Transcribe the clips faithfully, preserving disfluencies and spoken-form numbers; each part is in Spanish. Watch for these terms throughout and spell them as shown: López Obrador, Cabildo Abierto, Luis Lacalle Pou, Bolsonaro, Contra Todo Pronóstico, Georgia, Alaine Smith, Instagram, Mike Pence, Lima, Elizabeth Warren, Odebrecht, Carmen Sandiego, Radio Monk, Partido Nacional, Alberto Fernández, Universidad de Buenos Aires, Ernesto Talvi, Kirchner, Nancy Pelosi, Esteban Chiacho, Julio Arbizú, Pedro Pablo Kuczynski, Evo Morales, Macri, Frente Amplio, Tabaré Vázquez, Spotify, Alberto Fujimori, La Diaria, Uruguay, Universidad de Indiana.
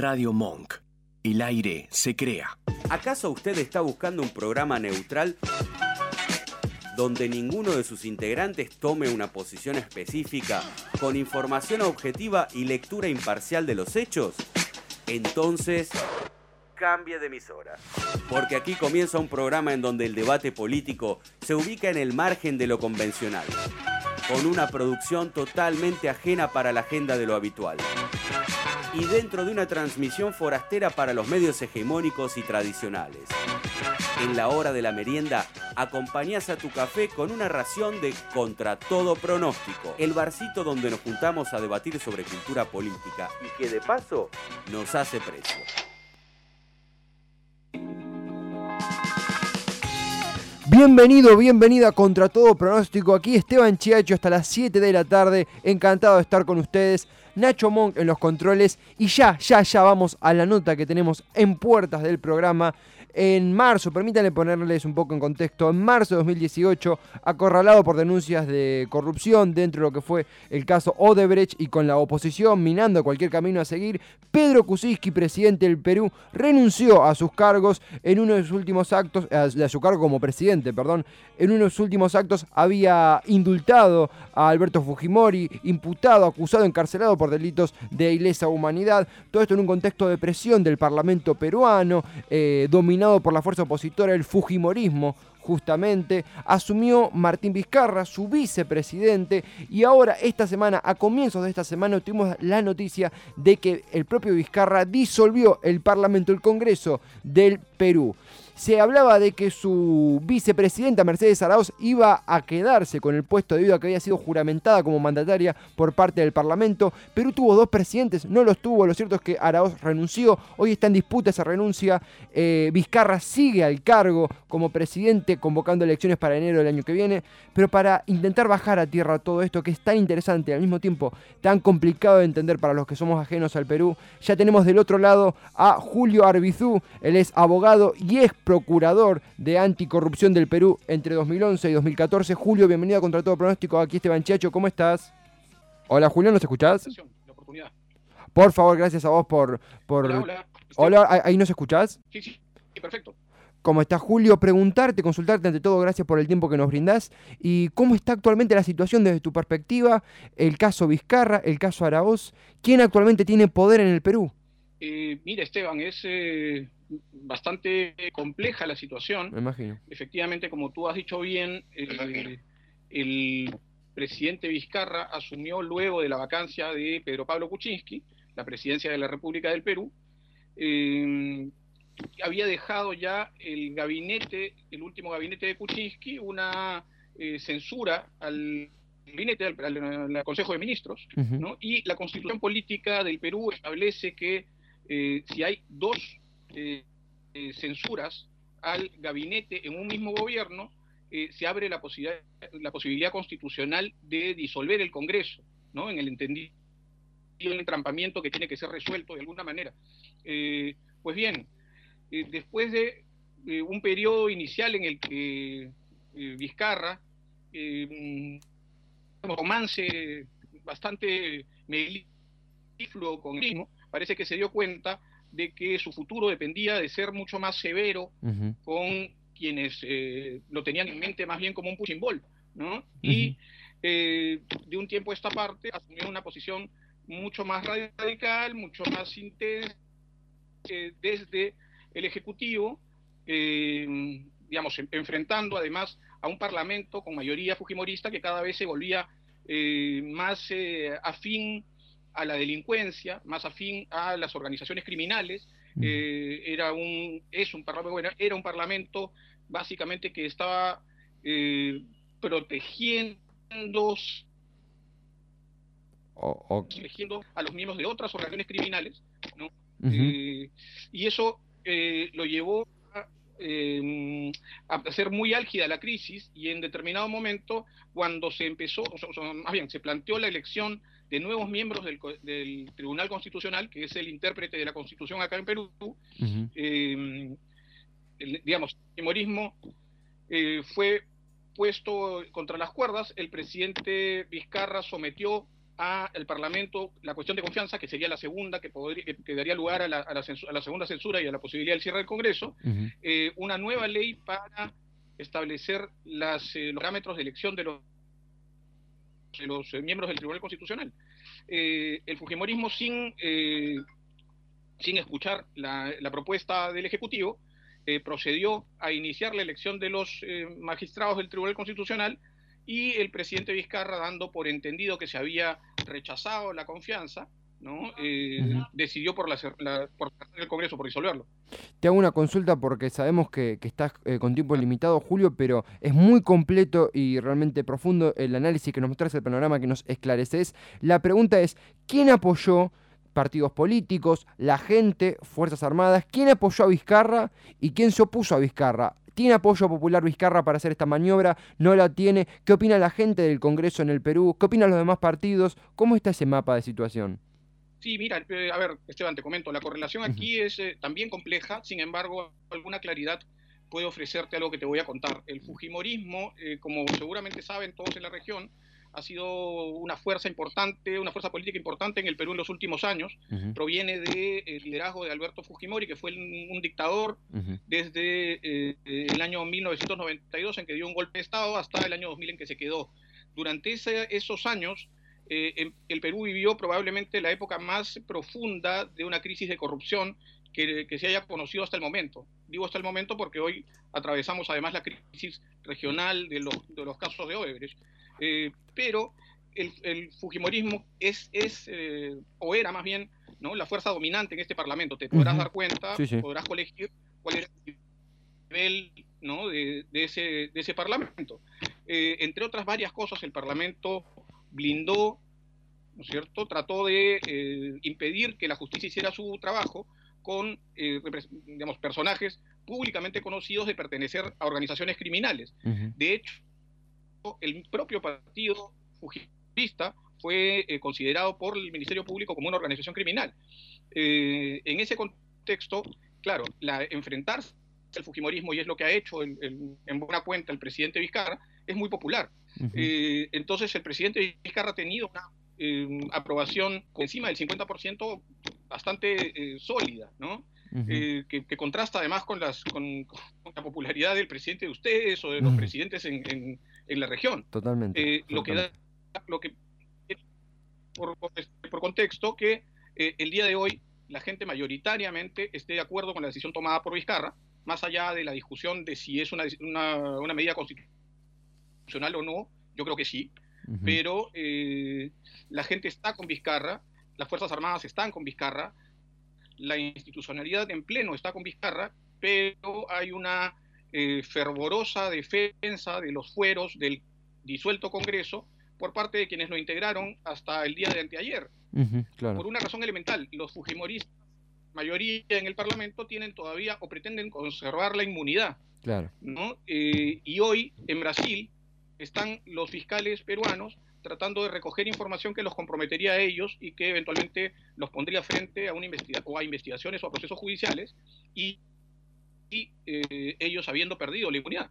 Radio Monk. El aire se crea. ¿Acaso usted está buscando un programa neutral donde ninguno de sus integrantes tome una posición específica, con información objetiva y lectura imparcial de los hechos? Entonces, cambie de emisora. Porque aquí comienza un programa en donde el debate político se ubica en el margen de lo convencional, con una producción totalmente ajena para la agenda de lo habitual, y dentro de una transmisión forastera para los medios hegemónicos y tradicionales. En la hora de la merienda, acompañás a tu café con una ración de Contra Todo Pronóstico, el barcito donde nos juntamos a debatir sobre cultura política y que de paso nos hace precio. Bienvenido, bienvenida a Contra Todo Pronóstico. Aquí Esteban Chiacho hasta las siete de la tarde. Encantado de estar con ustedes. Nacho Monk en los controles. Y ya, ya, ya vamos a la nota que tenemos en puertas del programa. En marzo, permítanme ponerles un poco en contexto, en marzo de dos mil dieciocho, acorralado por denuncias de corrupción dentro de lo que fue el caso Odebrecht y con la oposición minando cualquier camino a seguir, Pedro Kuczynski, presidente del Perú, renunció a sus cargos en uno de sus últimos actos, a su cargo como presidente, perdón, en uno de sus últimos actos había indultado a Alberto Fujimori, imputado, acusado, encarcelado por delitos de lesa humanidad, todo esto en un contexto de presión del Parlamento peruano, eh, dominado por la fuerza opositora, el Fujimorismo, justamente, asumió Martín Vizcarra, su vicepresidente, y ahora esta semana, a comienzos de esta semana, tuvimos la noticia de que el propio Vizcarra disolvió el Parlamento, el Congreso del Perú. Se hablaba de que su vicepresidenta Mercedes Araoz iba a quedarse con el puesto debido a que había sido juramentada como mandataria por parte del Parlamento. Perú tuvo dos presidentes, no los tuvo. Lo cierto es que Araoz renunció. Hoy está en disputa esa renuncia. Eh, Vizcarra sigue al cargo como presidente, convocando elecciones para enero del año que viene. Pero para intentar bajar a tierra todo esto que es tan interesante y al mismo tiempo tan complicado de entender para los que somos ajenos al Perú, ya tenemos del otro lado a Julio Arbizú. Él es abogado y ex procurador de anticorrupción del Perú entre dos mil once y dos mil catorce. Julio, bienvenido a Contra Todo Pronóstico. Aquí Esteban Chiacho, ¿cómo estás? Hola, Julio, ¿nos escuchás? La oportunidad. Por favor, gracias a vos por... por... Hola, hola. Hola, ¿ahí nos escuchás? Sí, sí, sí, perfecto. ¿Cómo estás, Julio? Preguntarte, consultarte ante todo, gracias por el tiempo que nos brindás. ¿Y cómo está actualmente la situación desde tu perspectiva? El caso Vizcarra, el caso Araoz. ¿Quién actualmente tiene poder en el Perú? Eh, mira, Esteban, es... Eh... bastante compleja la situación. Me imagino. Efectivamente, como tú has dicho bien, el, el presidente Vizcarra asumió luego de la vacancia de Pedro Pablo Kuczynski la presidencia de la República del Perú. Eh, había dejado ya el gabinete, el último gabinete de Kuczynski, una eh, censura al gabinete, al, al, al Consejo de Ministros, uh-huh. ¿no? Y la Constitución Política del Perú establece que eh, si hay dos Eh, eh, censuras al gabinete en un mismo gobierno, eh, se abre la posibilidad, la posibilidad constitucional de disolver el Congreso, ¿no? En el entendido del entrampamiento que tiene que ser resuelto de alguna manera. Eh, pues bien, eh, después de eh, un periodo inicial en el que eh, Vizcarra, eh, un romance bastante melifluo con él mismo, parece que se dio cuenta de que su futuro dependía de ser mucho más severo uh-huh. con quienes eh, lo tenían en mente más bien como un punching ball, ¿no? Uh-huh. Y eh, de un tiempo a esta parte asumió una posición mucho más radical, mucho más intensa eh, desde el Ejecutivo, eh, digamos, enfrentando además a un Parlamento con mayoría fujimorista que cada vez se volvía eh, más eh, afín a la delincuencia, más afín a las organizaciones criminales. eh, era un es un parlamento bueno, era un parlamento básicamente que estaba eh, protegiendo, oh, okay. protegiendo a los miembros de otras organizaciones criminales, ¿no? Uh-huh. eh, y eso eh, lo llevó a, eh, a ser muy álgida la crisis, y en determinado momento cuando se empezó, o sea, más bien se planteó la elección de nuevos miembros del, del Tribunal Constitucional, que es el intérprete de la Constitución acá en Perú, uh-huh. eh, el, digamos, el Fujimorismo eh, fue puesto contra las cuerdas. El presidente Vizcarra sometió al Parlamento la cuestión de confianza, que sería la segunda, que, podría, que daría lugar a la, a, la censura, a la segunda censura y a la posibilidad del cierre del Congreso, uh-huh. eh, una nueva ley para establecer las, eh, los parámetros de elección de los, de los eh, miembros del Tribunal Constitucional. Eh, el Fujimorismo, sin, eh, sin escuchar la, la propuesta del Ejecutivo, eh, procedió a iniciar la elección de los eh, magistrados del Tribunal Constitucional, y el presidente Vizcarra, dando por entendido que se había rechazado la confianza, ¿no? eh, uh-huh. decidió por, la, la, por el Congreso, por disolverlo. Te hago una consulta porque sabemos que, que estás eh, con tiempo limitado, Julio, pero es muy completo y realmente profundo el análisis que nos mostrás, el panorama que nos esclareces. La pregunta es, ¿quién apoyó? Partidos políticos, la gente, Fuerzas Armadas, ¿quién apoyó a Vizcarra y quién se opuso a Vizcarra? ¿Tiene apoyo popular Vizcarra para hacer esta maniobra? ¿No la tiene? ¿Qué opina la gente del Congreso en el Perú? ¿Qué opinan los demás partidos? ¿Cómo está ese mapa de situación? Sí, mira, eh, a ver, Esteban, te comento, la correlación aquí uh-huh. es eh, también compleja, sin embargo, alguna claridad puede ofrecerte algo que te voy a contar. El Fujimorismo, eh, como seguramente saben todos en la región, ha sido una fuerza importante, una fuerza política importante en el Perú en los últimos años. Uh-huh. Proviene del de liderazgo de Alberto Fujimori, que fue el, un dictador uh-huh. desde eh, el año mil novecientos noventa y dos, en que dio un golpe de Estado, hasta el año dos mil, en que se quedó. Durante ese, esos años, eh, en, el Perú vivió probablemente la época más profunda de una crisis de corrupción que, que se haya conocido hasta el momento. Digo hasta el momento porque hoy atravesamos además la crisis regional de los, de los casos de Odebrecht. Eh, pero el, el Fujimorismo es, es eh, o era más bien, ¿no?, la fuerza dominante en este Parlamento. Te podrás uh-huh. dar cuenta, sí, sí. podrás colegir cuál era el nivel, ¿no?, de, de, ese, de ese Parlamento. Eh, entre otras varias cosas, el Parlamento blindó, ¿no es cierto?, trató de eh, impedir que la justicia hiciera su trabajo con eh, digamos, personajes públicamente conocidos de pertenecer a organizaciones criminales. Uh-huh. De hecho, el propio partido fujimorista fue eh, considerado por el Ministerio Público como una organización criminal. Eh, en ese contexto, claro, la, enfrentarse al Fujimorismo, y es lo que ha hecho el, el, en buena cuenta el presidente Vizcarra, es muy popular. Uh-huh. Eh, entonces el presidente Vizcarra ha tenido una eh, aprobación por encima del cincuenta por ciento bastante eh, sólida, ¿no? Uh-huh. Eh, que, que contrasta además con, las, con, con la popularidad del presidente de ustedes o de los uh-huh. presidentes en, en, en la región. Totalmente. Eh, lo que da, lo que, por, por contexto, que eh, el día de hoy la gente mayoritariamente esté de acuerdo con la decisión tomada por Vizcarra, más allá de la discusión de si es una, una, una medida constitucional o no. Yo creo que sí, uh-huh. pero eh, la gente está con Vizcarra, las Fuerzas Armadas están con Vizcarra, la institucionalidad en pleno está con Vizcarra, pero hay una eh, fervorosa defensa de los fueros del disuelto Congreso por parte de quienes lo integraron hasta el día de anteayer. Uh-huh, claro. Por una razón elemental, los fujimoristas, mayoría en el Parlamento, tienen todavía o pretenden conservar la inmunidad. Claro. ¿No? Eh, y hoy, en Brasil, están los fiscales peruanos tratando de recoger información que los comprometería a ellos y que eventualmente los pondría frente a una investiga- o a investigaciones o a procesos judiciales, y, y eh, ellos habiendo perdido la impunidad.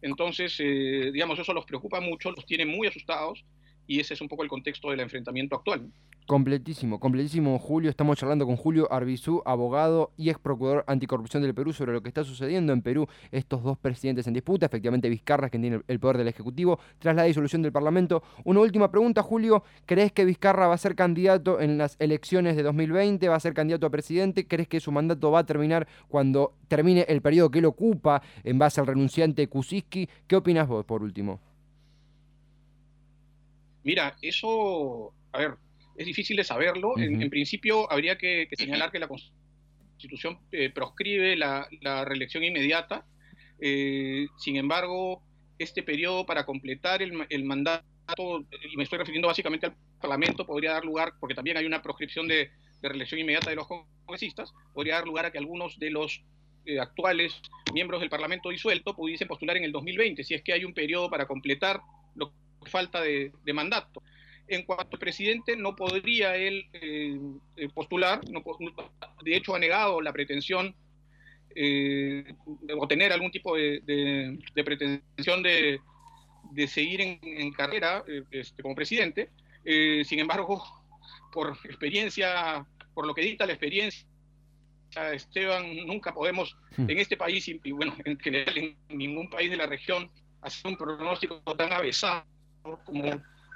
Entonces, eh, digamos, eso los preocupa mucho, los tiene muy asustados, y ese es un poco el contexto del enfrentamiento actual. Completísimo, completísimo, Julio. Estamos charlando con Julio Arbizú, abogado y ex procurador anticorrupción del Perú, sobre lo que está sucediendo en Perú, estos dos presidentes en disputa, efectivamente Vizcarra, quien tiene el poder del Ejecutivo, tras la disolución del Parlamento. Una última pregunta, Julio. ¿Crees que Vizcarra va a ser candidato en las elecciones de dos mil veinte? ¿Va a ser candidato a presidente? ¿Crees que su mandato va a terminar cuando termine el periodo que él ocupa en base al renunciante Kuczynski? ¿Qué opinas vos, por último? Mira, eso... A ver... Es difícil de saberlo. Uh-huh. En, en principio, habría que, que señalar que la Constitución eh, proscribe la, la reelección inmediata. Eh, sin embargo, este periodo para completar el, el mandato, y me estoy refiriendo básicamente al Parlamento, podría dar lugar, porque también hay una proscripción de, de reelección inmediata de los congresistas, podría dar lugar a que algunos de los eh, actuales miembros del Parlamento disuelto pudiesen postular en el dos mil veinte, si es que hay un periodo para completar lo que falta de, de mandato. En cuanto al presidente, no podría él eh, postular, no, de hecho ha negado la pretensión eh, o tener algún tipo de, de, de pretensión de, de seguir en, en carrera eh, este, como presidente, Eh, sin embargo, por experiencia, por lo que dicta la experiencia, Esteban, nunca podemos en este país, y, y bueno, en general en ningún país de la región, hacer un pronóstico tan avesado como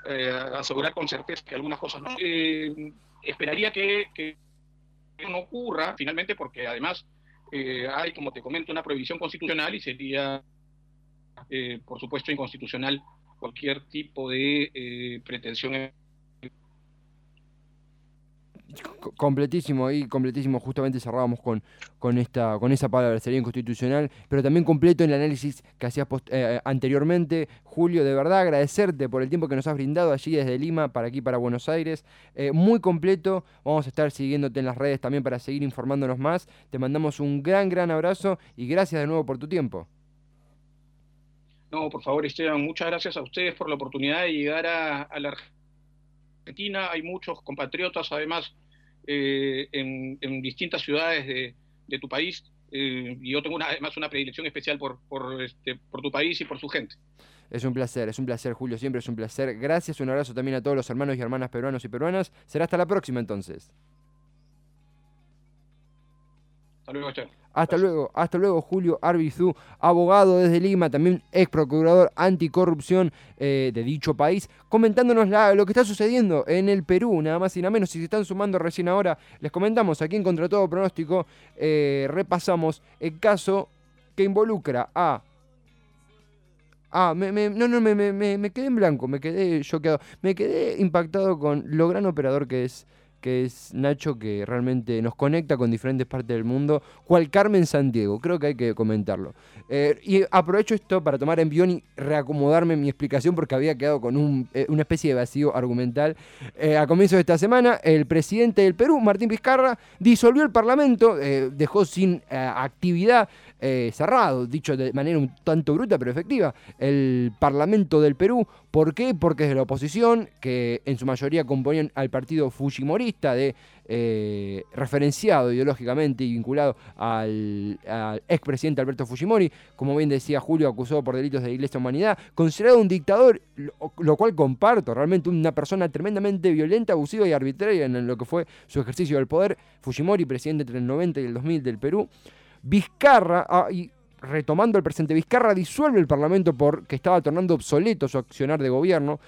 eh, asegurar con certeza que algunas cosas no. Eh, esperaría que, que no ocurra finalmente, porque además eh, hay, como te comento, una prohibición constitucional y sería, eh, por supuesto, inconstitucional cualquier tipo de eh, pretensión. Completísimo, ahí completísimo, justamente cerrábamos con, con, esta, con esa palabra, sería inconstitucional, pero también completo en el análisis que hacías post- eh, anteriormente. Julio, de verdad agradecerte por el tiempo que nos has brindado allí desde Lima, para aquí, para Buenos Aires, eh, muy completo. Vamos a estar siguiéndote en las redes también para seguir informándonos más. Te mandamos un gran, gran abrazo y gracias de nuevo por tu tiempo. No, por favor, Esteban, muchas gracias a ustedes por la oportunidad de llegar a, a la Argentina. Hay muchos compatriotas, además, Eh, en, en distintas ciudades de, de tu país, eh, y yo tengo una, además una predilección especial por, por, este, por tu país y por su gente. Es un placer, es un placer, Julio, siempre es un placer. Gracias, un abrazo también a todos los hermanos y hermanas peruanos y peruanas. Será hasta la próxima, entonces. Hasta luego, Esteban. Hasta luego, hasta luego, Julio Arbizú, abogado desde Lima, también ex procurador anticorrupción eh, de dicho país, comentándonos la, lo que está sucediendo en el Perú, nada más y nada menos. Si se están sumando recién ahora, les comentamos aquí en Contra Todo Pronóstico, eh, repasamos el caso que involucra a... Ah, me, me, no, no, me, me, me quedé en blanco, me quedé choqueado, me quedé impactado con lo gran operador que es... que es Nacho, que realmente nos conecta con diferentes partes del mundo, cual Carmen Sandiego, creo que hay que comentarlo. Eh, y aprovecho esto para tomar envión y reacomodarme mi explicación, porque había quedado con un, eh, una especie de vacío argumental. Eh, a comienzos de esta semana, el presidente del Perú, Martín Vizcarra, disolvió el Parlamento, eh, dejó sin eh, actividad, eh, cerrado, dicho de manera un tanto bruta pero efectiva, el Parlamento del Perú. ¿Por qué? Porque desde la oposición, que en su mayoría componían al partido fujimorista, de, eh, referenciado ideológicamente y vinculado al, al expresidente Alberto Fujimori, como bien decía Julio, acusado por delitos de lesa humanidad, considerado un dictador, lo, lo cual comparto, realmente una persona tremendamente violenta, abusiva y arbitraria en lo que fue su ejercicio del poder. Fujimori, presidente entre el noventa y el dos mil del Perú. Vizcarra... Ah, y, retomando el presente, Vizcarra disuelve el Parlamento porque estaba tornando obsoleto su accionar de gobierno.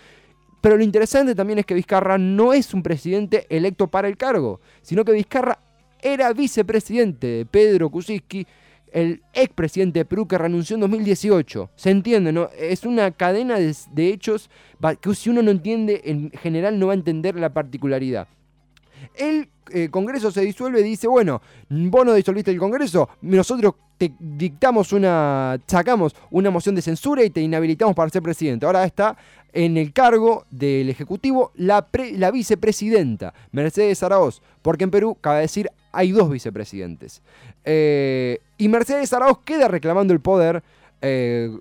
Pero lo interesante también es que Vizcarra no es un presidente electo para el cargo, sino que Vizcarra era vicepresidente de Pedro Kuczynski, el expresidente de Perú, que renunció en dos mil dieciocho. ¿Se entiende, no? Es una cadena de, de hechos que si uno no entiende, en general no va a entender la particularidad. El eh, Congreso se disuelve y dice, bueno, vos no disolviste el Congreso, nosotros te dictamos una, sacamos una moción de censura y te inhabilitamos para ser presidente. Ahora está en el cargo del Ejecutivo la, pre, la vicepresidenta, Mercedes Araoz, porque en Perú, cabe decir, hay dos vicepresidentes. Eh, y Mercedes Araoz queda reclamando el poder, eh,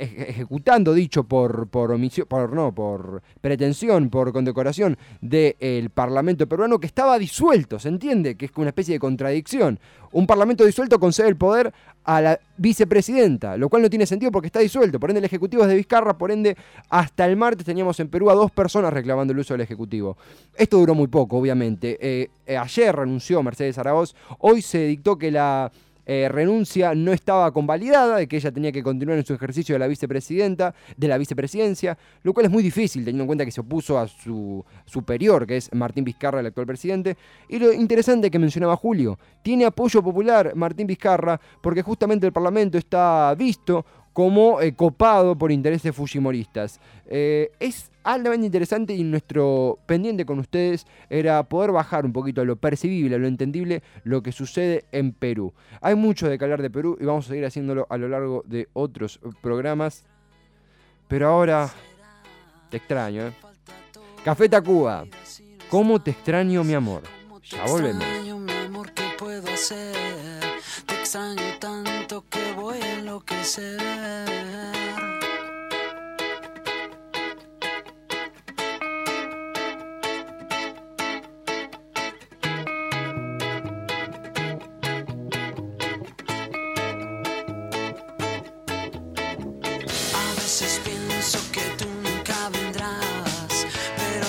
ejecutando, dicho, por por omisión, por no, por pretensión, por condecoración del Parlamento peruano, que estaba disuelto. Se entiende que es una especie de contradicción. Un Parlamento disuelto concede el poder a la vicepresidenta, lo cual no tiene sentido porque está disuelto. Por ende, el Ejecutivo es de Vizcarra, por ende, hasta el martes teníamos en Perú a dos personas reclamando el uso del Ejecutivo. Esto duró muy poco, obviamente. Eh, eh, ayer renunció Mercedes Araoz, hoy se dictó que la... Eh, renuncia no estaba convalidada, de que ella tenía que continuar en su ejercicio de la vicepresidenta, de la vicepresidencia, lo cual es muy difícil teniendo en cuenta que se opuso a su superior, que es Martín Vizcarra, el actual presidente. Y lo interesante que mencionaba Julio, tiene apoyo popular Martín Vizcarra, porque justamente el Parlamento está visto como eh, copado por intereses fujimoristas. Eh, es altamente interesante y nuestro pendiente con ustedes era poder bajar un poquito a lo percibible, a lo entendible, lo que sucede en Perú. Hay mucho de que hablar de Perú y vamos a seguir haciéndolo a lo largo de otros programas. Pero ahora te extraño, ¿eh? Café Tacuba, ¿cómo te extraño, mi amor? Ya volvemos. Te extraño, mi amor, ¿qué puedo hacer? Te extraño tanto que voy a enloquecer. Pienso que tú nunca vendrás, pero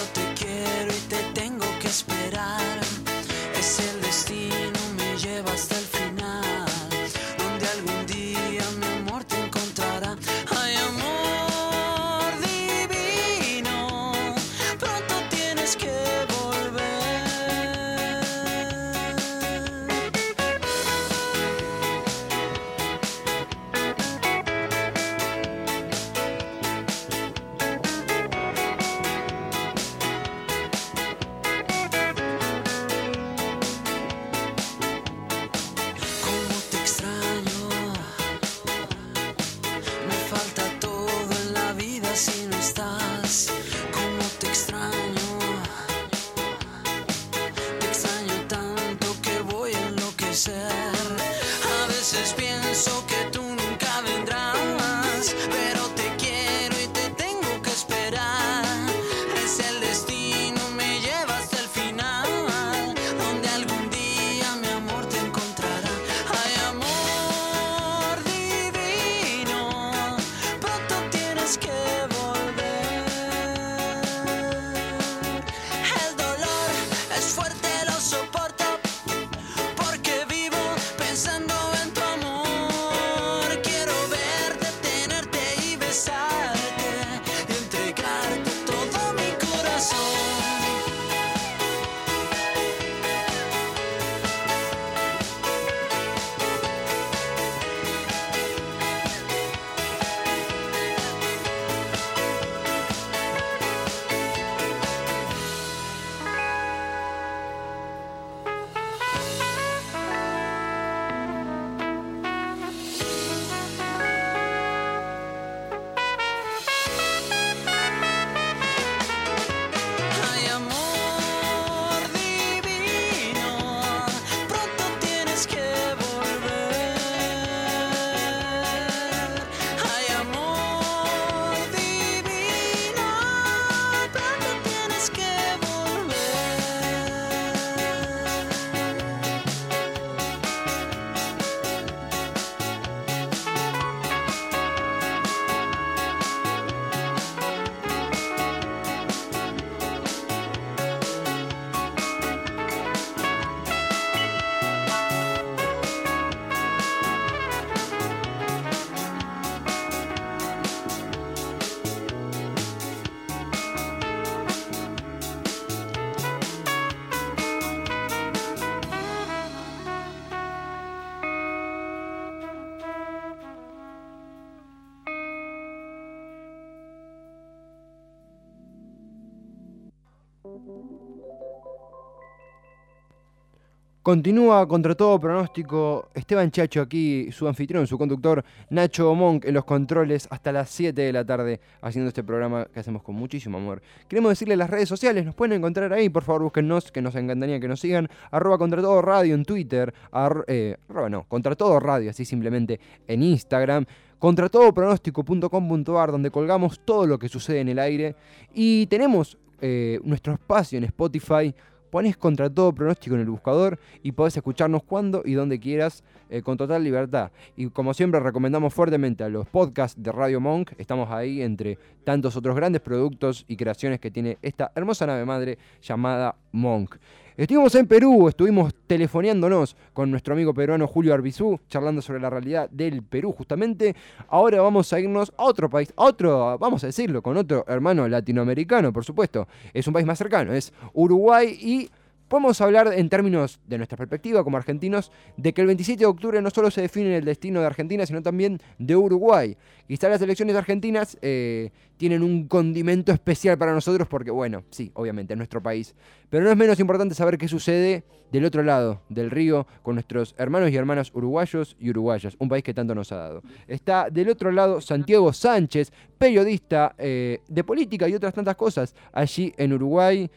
Continúa Contra Todo Pronóstico, Esteban Chacho aquí, su anfitrión, su conductor, Nacho Monk en los controles hasta las siete de la tarde, haciendo este programa que hacemos con muchísimo amor. Queremos decirles las redes sociales, nos pueden encontrar ahí, por favor búsquennos, que nos encantaría que nos sigan, arroba Contra Todo Radio en Twitter, arro, eh, arroba no, Contra Todo Radio, así simplemente en Instagram, contra todo pronóstico punto com punto a r, donde colgamos todo lo que sucede en el aire, y tenemos eh, nuestro espacio en Spotify. Ponés Contra Todo Pronóstico en el buscador y podés escucharnos cuando y donde quieras eh, con total libertad. Y como siempre recomendamos fuertemente a los podcasts de Radio Monk. Estamos ahí entre tantos otros grandes productos y creaciones que tiene esta hermosa nave madre llamada Monk. Estuvimos en Perú, estuvimos telefoneándonos con nuestro amigo peruano Julio Arbizú, charlando sobre la realidad del Perú justamente. Ahora vamos a irnos a otro país, a otro, vamos a decirlo, con otro hermano latinoamericano, por supuesto. Es un país más cercano, es Uruguay, y podemos hablar en términos de nuestra perspectiva como argentinos de que el veintisiete de octubre no solo se define el destino de Argentina, sino también de Uruguay. Quizás las elecciones argentinas eh, tienen un condimento especial para nosotros porque, bueno, sí, obviamente, es nuestro país. Pero no es menos importante saber qué sucede del otro lado del río con nuestros hermanos y hermanas uruguayos y uruguayas, un país que tanto nos ha dado. Está del otro lado Santiago Sánchez, periodista eh, de política y otras tantas cosas allí en Uruguay.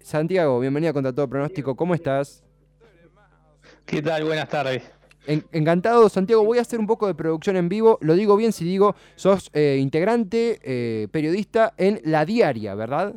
Santiago, bienvenido a Contra Todo Pronóstico, ¿cómo estás? ¿Qué tal? Buenas tardes. En, encantado, Santiago, voy a hacer un poco de producción en vivo, lo digo bien si digo, sos eh, integrante, eh, periodista en La Diaria, ¿verdad?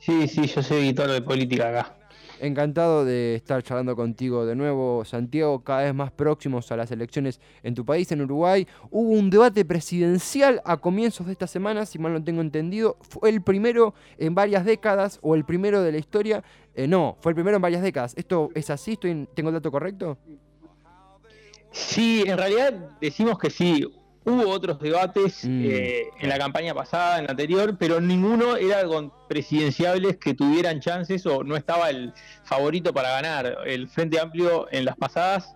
Sí, sí, yo soy editor de política acá. Encantado de estar charlando contigo de nuevo, Santiago, cada vez más próximos a las elecciones en tu país, en Uruguay. Hubo un debate presidencial a comienzos de esta semana, si mal no tengo entendido. Fue el primero en varias décadas, o el primero de la historia. Eh, no, fue el primero en varias décadas. ¿Esto es así? Estoy, ¿Tengo el dato correcto? Sí, en realidad decimos que sí. Hubo otros debates mm. eh, en la campaña pasada, en la anterior, pero ninguno era con presidenciables que tuvieran chances o no estaba el favorito para ganar. El Frente Amplio en las pasadas,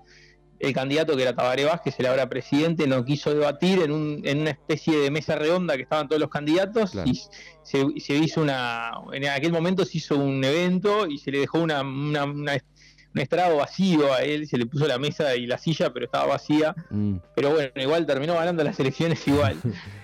el candidato que era Tabaré Vázquez, el ahora presidente, no quiso debatir en, un, en una especie de mesa redonda que estaban todos los candidatos, claro. Y se, se hizo una, en aquel momento se hizo un evento y se le dejó una, una, una un estrado vacío a él, se le puso la mesa y la silla, pero estaba vacía. Mm. Pero bueno, igual terminó ganando las elecciones igual.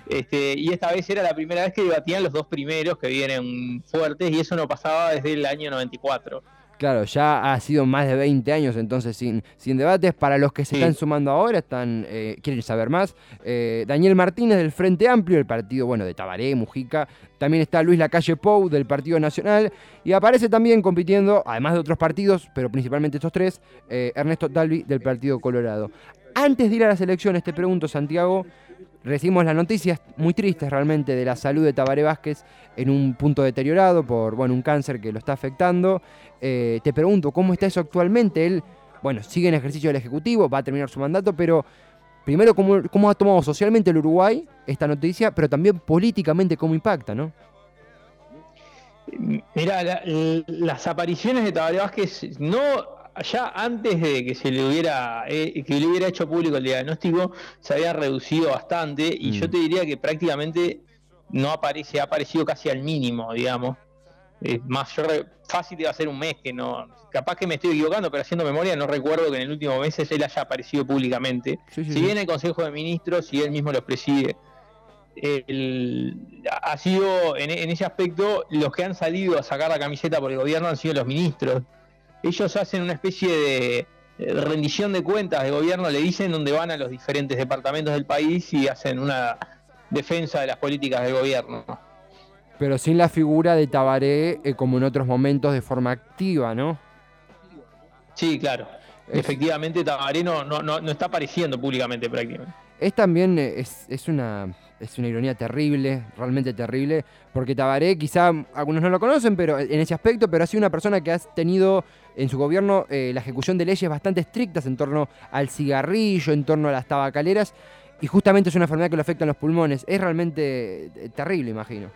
este Y esta vez era la primera vez que debatían los dos primeros que vienen fuertes, y eso no pasaba desde el año noventa y cuatro. Claro, ya ha sido más de veinte años entonces sin, sin debates. Para los que se sí. están sumando ahora, están eh, quieren saber más, eh, Daniel Martínez del Frente Amplio, el partido bueno de Tabaré, Mujica. También está Luis Lacalle Pou del Partido Nacional. Y aparece también compitiendo, además de otros partidos, pero principalmente estos tres, eh, Ernesto Talvi del Partido Colorado. Antes de ir a las elecciones, te pregunto, Santiago, recibimos las noticias muy tristes realmente de la salud de Tabaré Vázquez en un punto deteriorado por bueno un cáncer que lo está afectando. Eh, te pregunto, ¿cómo está eso actualmente? Él, bueno, sigue en ejercicio del Ejecutivo, va a terminar su mandato, pero primero, ¿cómo, cómo ha tomado socialmente el Uruguay esta noticia? Pero también políticamente, ¿cómo impacta, no? Mirá, la, las apariciones de Tabaré Vázquez no... Ya antes de que se le hubiera eh, que le hubiera hecho público el diagnóstico, se había reducido bastante, y mm. yo te diría que prácticamente no aparece, ha aparecido casi al mínimo, digamos. Es más, yo re, fácil iba a ser un mes que no... Capaz que me estoy equivocando, pero haciendo memoria no recuerdo que en el último mes él haya aparecido públicamente. Sí, sí, si bien sí. el Consejo de Ministros, y él mismo los preside. El, ha sido, en, en ese aspecto, los que han salido a sacar la camiseta por el gobierno han sido los ministros. Ellos hacen una especie de rendición de cuentas de gobierno, le dicen, donde van a los diferentes departamentos del país y hacen una defensa de las políticas del gobierno. Pero sin la figura de Tabaré, eh, como en otros momentos, de forma activa, ¿no? Sí, claro. Es... Efectivamente, Tabaré no, no, no, no está apareciendo públicamente prácticamente. Es también es, es una... Es una ironía terrible, realmente terrible, porque Tabaré, quizá algunos no lo conocen pero en ese aspecto, pero ha sido una persona que ha tenido en su gobierno eh, la ejecución de leyes bastante estrictas en torno al cigarrillo, en torno a las tabacaleras, y justamente es una enfermedad que lo afecta en los pulmones. Es realmente terrible, imagino.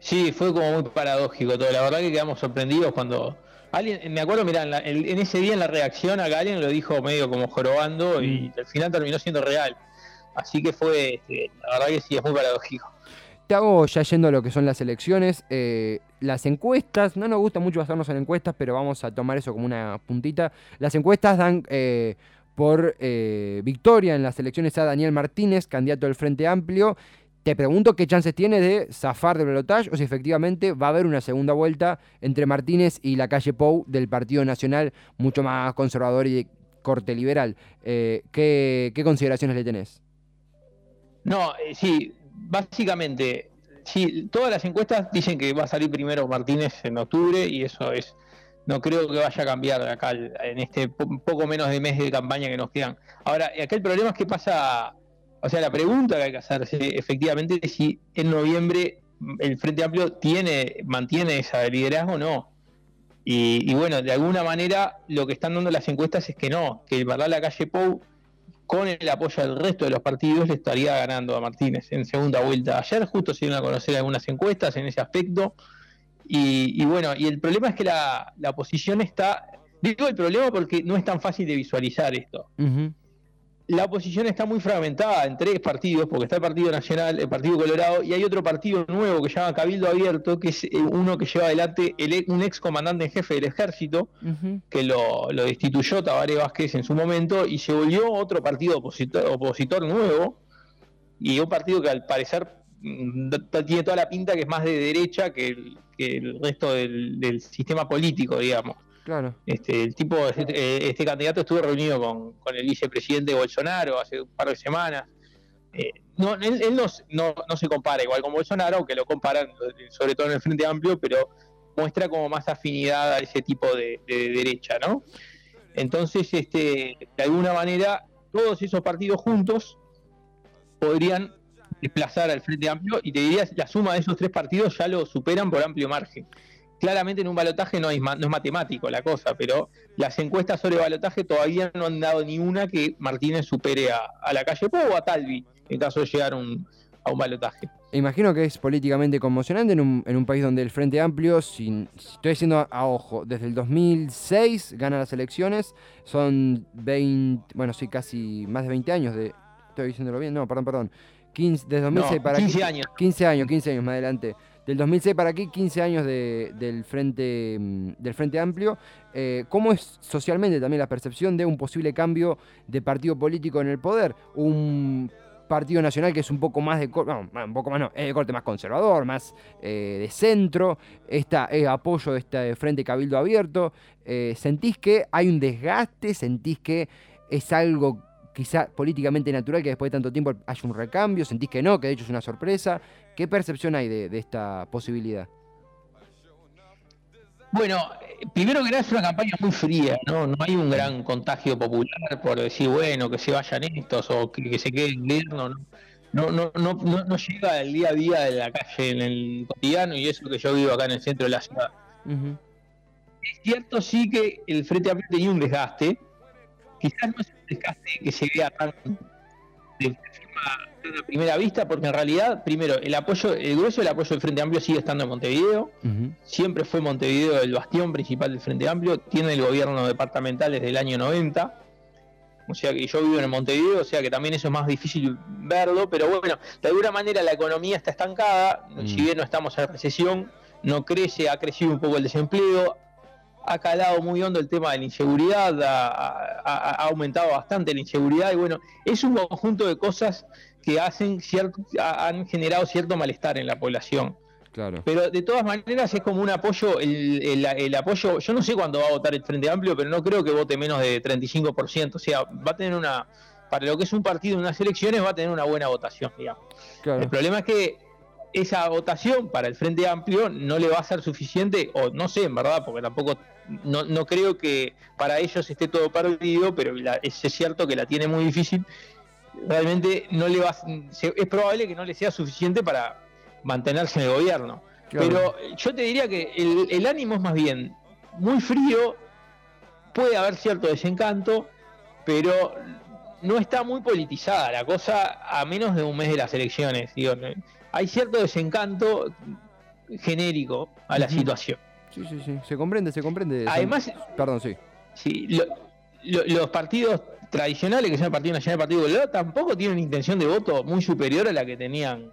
Sí, fue como muy paradójico todo. La verdad que quedamos sorprendidos cuando... Alguien, me acuerdo, mirá, en, la, en ese día en la reacción acá alguien lo dijo medio como jorobando, mm. y al final terminó siendo real. Así que fue, este, la verdad que sí, es muy paradójico. Te hago ya yendo a lo que son las elecciones, eh, las encuestas, no nos gusta mucho basarnos en encuestas, pero vamos a tomar eso como una puntita. Las encuestas dan eh, por eh, victoria en las elecciones a Daniel Martínez, candidato del Frente Amplio. Te pregunto qué chances tiene de zafar del balotaje o si efectivamente va a haber una segunda vuelta entre Martínez y Lacalle Pou del Partido Nacional, mucho más conservador y de corte liberal. Eh, ¿qué, ¿Qué consideraciones le tenés? No, eh, sí... Básicamente, sí, todas las encuestas dicen que va a salir primero Martínez en octubre y eso es, no creo que vaya a cambiar acá en este poco menos de mes de campaña que nos quedan. Ahora, acá el problema es que pasa, o sea, la pregunta que hay que hacerse efectivamente es si en noviembre el Frente Amplio tiene, mantiene ese liderazgo o no. Y, y bueno, de alguna manera lo que están dando las encuestas es que no, que el Barral Lacalle Pou con el apoyo del resto de los partidos le estaría ganando a Martínez en segunda vuelta. Ayer justo se dieron a conocer algunas encuestas en ese aspecto y, y bueno, y el problema es que la, la oposición está, digo el problema porque no es tan fácil de visualizar esto. Uh-huh. La oposición está muy fragmentada en tres partidos, porque está el Partido Nacional, el Partido Colorado y hay otro partido nuevo que se llama Cabildo Abierto, que es uno que lleva adelante el, un ex comandante en jefe del ejército, uh-huh, que lo, lo destituyó Tabaré Vázquez en su momento y se volvió otro partido opositor, opositor nuevo, y un partido que al parecer tiene toda la pinta que es más de derecha que el, que el resto del, del sistema político, digamos. Claro. Este, el tipo, este, este candidato estuvo reunido con, con el vicepresidente Bolsonaro hace un par de semanas. Eh, no, él él no, no, no se compara igual con Bolsonaro, aunque lo comparan sobre todo en el Frente Amplio, pero muestra como más afinidad a ese tipo de, de derecha, ¿no? Entonces, este, de alguna manera, todos esos partidos juntos podrían desplazar al Frente Amplio y te diría la suma de esos tres partidos ya lo superan por amplio margen. Claramente en un balotaje no es, no es matemático la cosa, pero las encuestas sobre balotaje todavía no han dado ni una que Martínez supere a, a Lacalle Pou o a Talvi, en caso de llegar un, a un balotaje. Imagino que es políticamente conmocionante en un, en un país donde el Frente Amplio, sin, estoy diciendo a, a ojo, desde el dos mil seis gana las elecciones, son veinte, bueno, sí, casi más de veinte años de, estoy diciéndolo bien, no, perdón, perdón, quince, desde dos mil seis no, para quince años. quince años, quince años más adelante. Del dos mil seis para aquí, quince años de, del, frente, del Frente Amplio. Eh, ¿Cómo es socialmente también la percepción de un posible cambio de partido político en el poder? Un partido nacional que es un poco más de corte, no, un poco más no, es de corte más conservador, más eh, de centro, está eh, apoyo de este Frente Cabildo Abierto. Eh, ¿Sentís que hay un desgaste? ¿Sentís que es algo quizá políticamente natural que después de tanto tiempo haya un recambio? ¿Sentís que no, que de hecho es una sorpresa? ¿Qué percepción hay de, de esta posibilidad? Bueno, primero que nada es una campaña muy fría, ¿no? No hay un gran contagio popular por decir, bueno, que se vayan estos o que, que se quede el gobierno, ¿no? No, no, no, no, no llega el día a día de la calle en el cotidiano y eso que yo vivo acá en el centro de la ciudad. Uh-huh. Es cierto sí que el Frente Amplio tenía un desgaste, quizás no es un desgaste que se vea tan de forma a primera vista, porque en realidad, primero, el apoyo, el grueso del apoyo del Frente Amplio sigue estando en Montevideo, uh-huh, siempre fue Montevideo el bastión principal del Frente Amplio, tiene el gobierno departamental desde el año noventa, o sea que yo vivo en Montevideo, o sea que también eso es más difícil verlo, pero bueno, de alguna manera la economía está estancada, uh-huh, si bien no estamos en recesión, no crece, ha crecido un poco el desempleo, ha calado muy hondo el tema de la inseguridad, ha, ha, ha aumentado bastante la inseguridad, y bueno, es un conjunto de cosas que hacen cierto, han generado cierto malestar en la población. Claro. Pero de todas maneras es como un apoyo, el, el, el apoyo, yo no sé cuándo va a votar el Frente Amplio, pero no creo que vote menos de treinta y cinco por ciento, o sea, va a tener una, para lo que es un partido en unas elecciones, va a tener una buena votación, digamos. Claro. El problema es que esa votación para el Frente Amplio no le va a ser suficiente, o no sé, en verdad, porque tampoco, no, no creo que para ellos esté todo perdido, pero la, es cierto que la tiene muy difícil. Realmente no le va, es probable que no le sea suficiente para mantenerse en el gobierno. Claro. Pero yo te diría que el, el ánimo es más bien muy frío, puede haber cierto desencanto, pero no está muy politizada la cosa a menos de un mes de las elecciones. Digo, hay cierto desencanto genérico a la uh-huh. situación. Sí, sí, sí, se comprende, se comprende. Además, perdón, sí. Sí, lo, lo, los partidos tradicionales, que son el Partido Nacional y el Partido Colorado, tampoco tienen intención de voto muy superior a la que tenían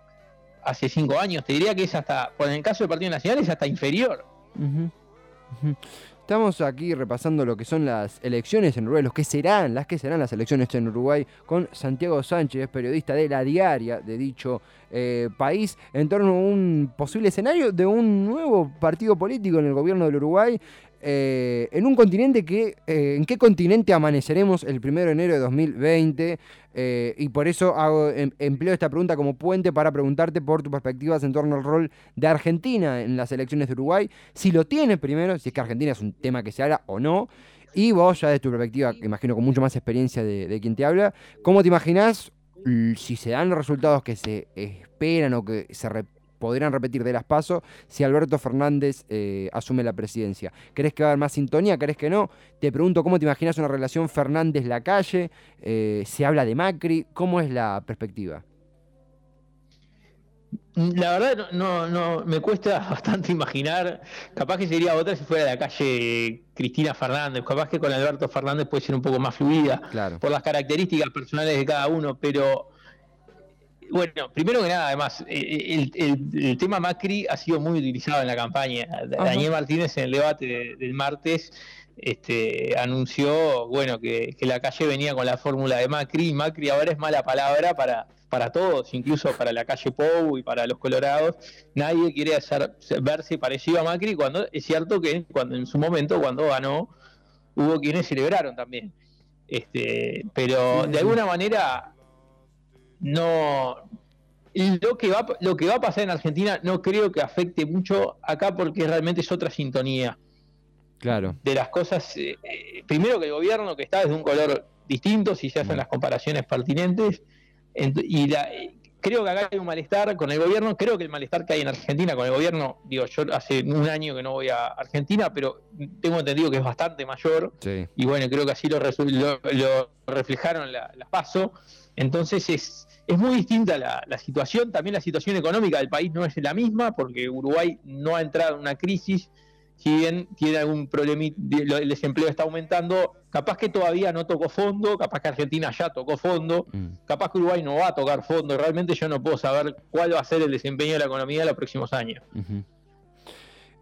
hace cinco años. Te diría que es hasta, por el caso del Partido Nacional, es hasta inferior. Uh-huh. Uh-huh. Estamos aquí repasando lo que son las elecciones en Uruguay, los que serán, las que serán las elecciones en Uruguay, con Santiago Sánchez, periodista de La Diaria de dicho eh, país, en torno a un posible escenario de un nuevo partido político en el gobierno del Uruguay, eh, en un continente que, eh, ¿en qué continente amaneceremos el primero de enero de dos mil veinte? Eh, y por eso hago, em, empleo esta pregunta como puente para preguntarte por tus perspectivas en torno al rol de Argentina en las elecciones de Uruguay, si lo tiene primero, si es que Argentina es un tema que se habla o no, y vos ya desde tu perspectiva, imagino con mucho más experiencia de, de quien te habla, ¿cómo te imaginás si se dan los resultados que se esperan o que se re- podrían repetir de las PASO si Alberto Fernández eh, asume la presidencia? ¿Crees que va a haber más sintonía? ¿Crees que no? Te pregunto, ¿cómo te imaginas una relación Fernández-Lacalle? Eh, ¿Se habla de Macri? ¿Cómo es la perspectiva? La verdad no, no, me cuesta bastante imaginar. Capaz que sería otra si fuera de la calle Cristina Fernández. Capaz que con Alberto Fernández puede ser un poco más fluida, claro, por las características personales de cada uno. Pero bueno, primero que nada, además, el, el, el tema Macri ha sido muy utilizado en la campaña. Ajá. Daniel Martínez en el debate de, del martes este, anunció, bueno, que, que la calle venía con la fórmula de Macri. Macri ahora es mala palabra para para todos, incluso para Lacalle Pou y para los colorados. Nadie quiere hacer, verse parecido a Macri, cuando es cierto que cuando en su momento, cuando ganó, hubo quienes celebraron también. Este, pero de alguna manera no, lo que va lo que va a pasar en Argentina no creo que afecte mucho acá, porque realmente es otra sintonía. Claro. De las cosas, eh, primero que el gobierno que está es de un color distinto, si se hacen las comparaciones pertinentes. Y la, creo que acá hay un malestar con el gobierno. Creo que el malestar que hay en Argentina con el gobierno, digo, yo hace un año que no voy a Argentina, pero tengo entendido que es bastante mayor. Sí. Y bueno, creo que así lo, resu- lo, lo reflejaron las la PASO. Entonces es, es muy distinta la, la situación. También la situación económica del país no es la misma, porque Uruguay no ha entrado en una crisis. Si bien tiene algún problema, el desempleo está aumentando, capaz que todavía no tocó fondo, capaz que Argentina ya tocó fondo, mm. capaz que Uruguay no va a tocar fondo. Realmente yo no puedo saber cuál va a ser el desempeño de la economía en los próximos años. Uh-huh.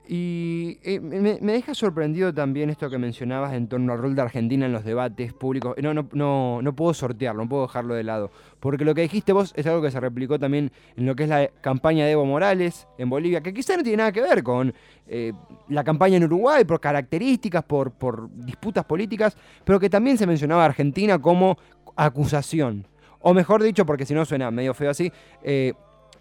Y eh, me, me deja sorprendido también esto que mencionabas en torno al rol de Argentina en los debates públicos. No, no, no, no puedo sortearlo, no puedo dejarlo de lado, porque lo que dijiste vos es algo que se replicó también en lo que es la campaña de Evo Morales en Bolivia, que quizá no tiene nada que ver con eh, la campaña en Uruguay, por características, por, por disputas políticas, pero que también se mencionaba a Argentina como acusación, o mejor dicho, porque si no suena medio feo así, eh,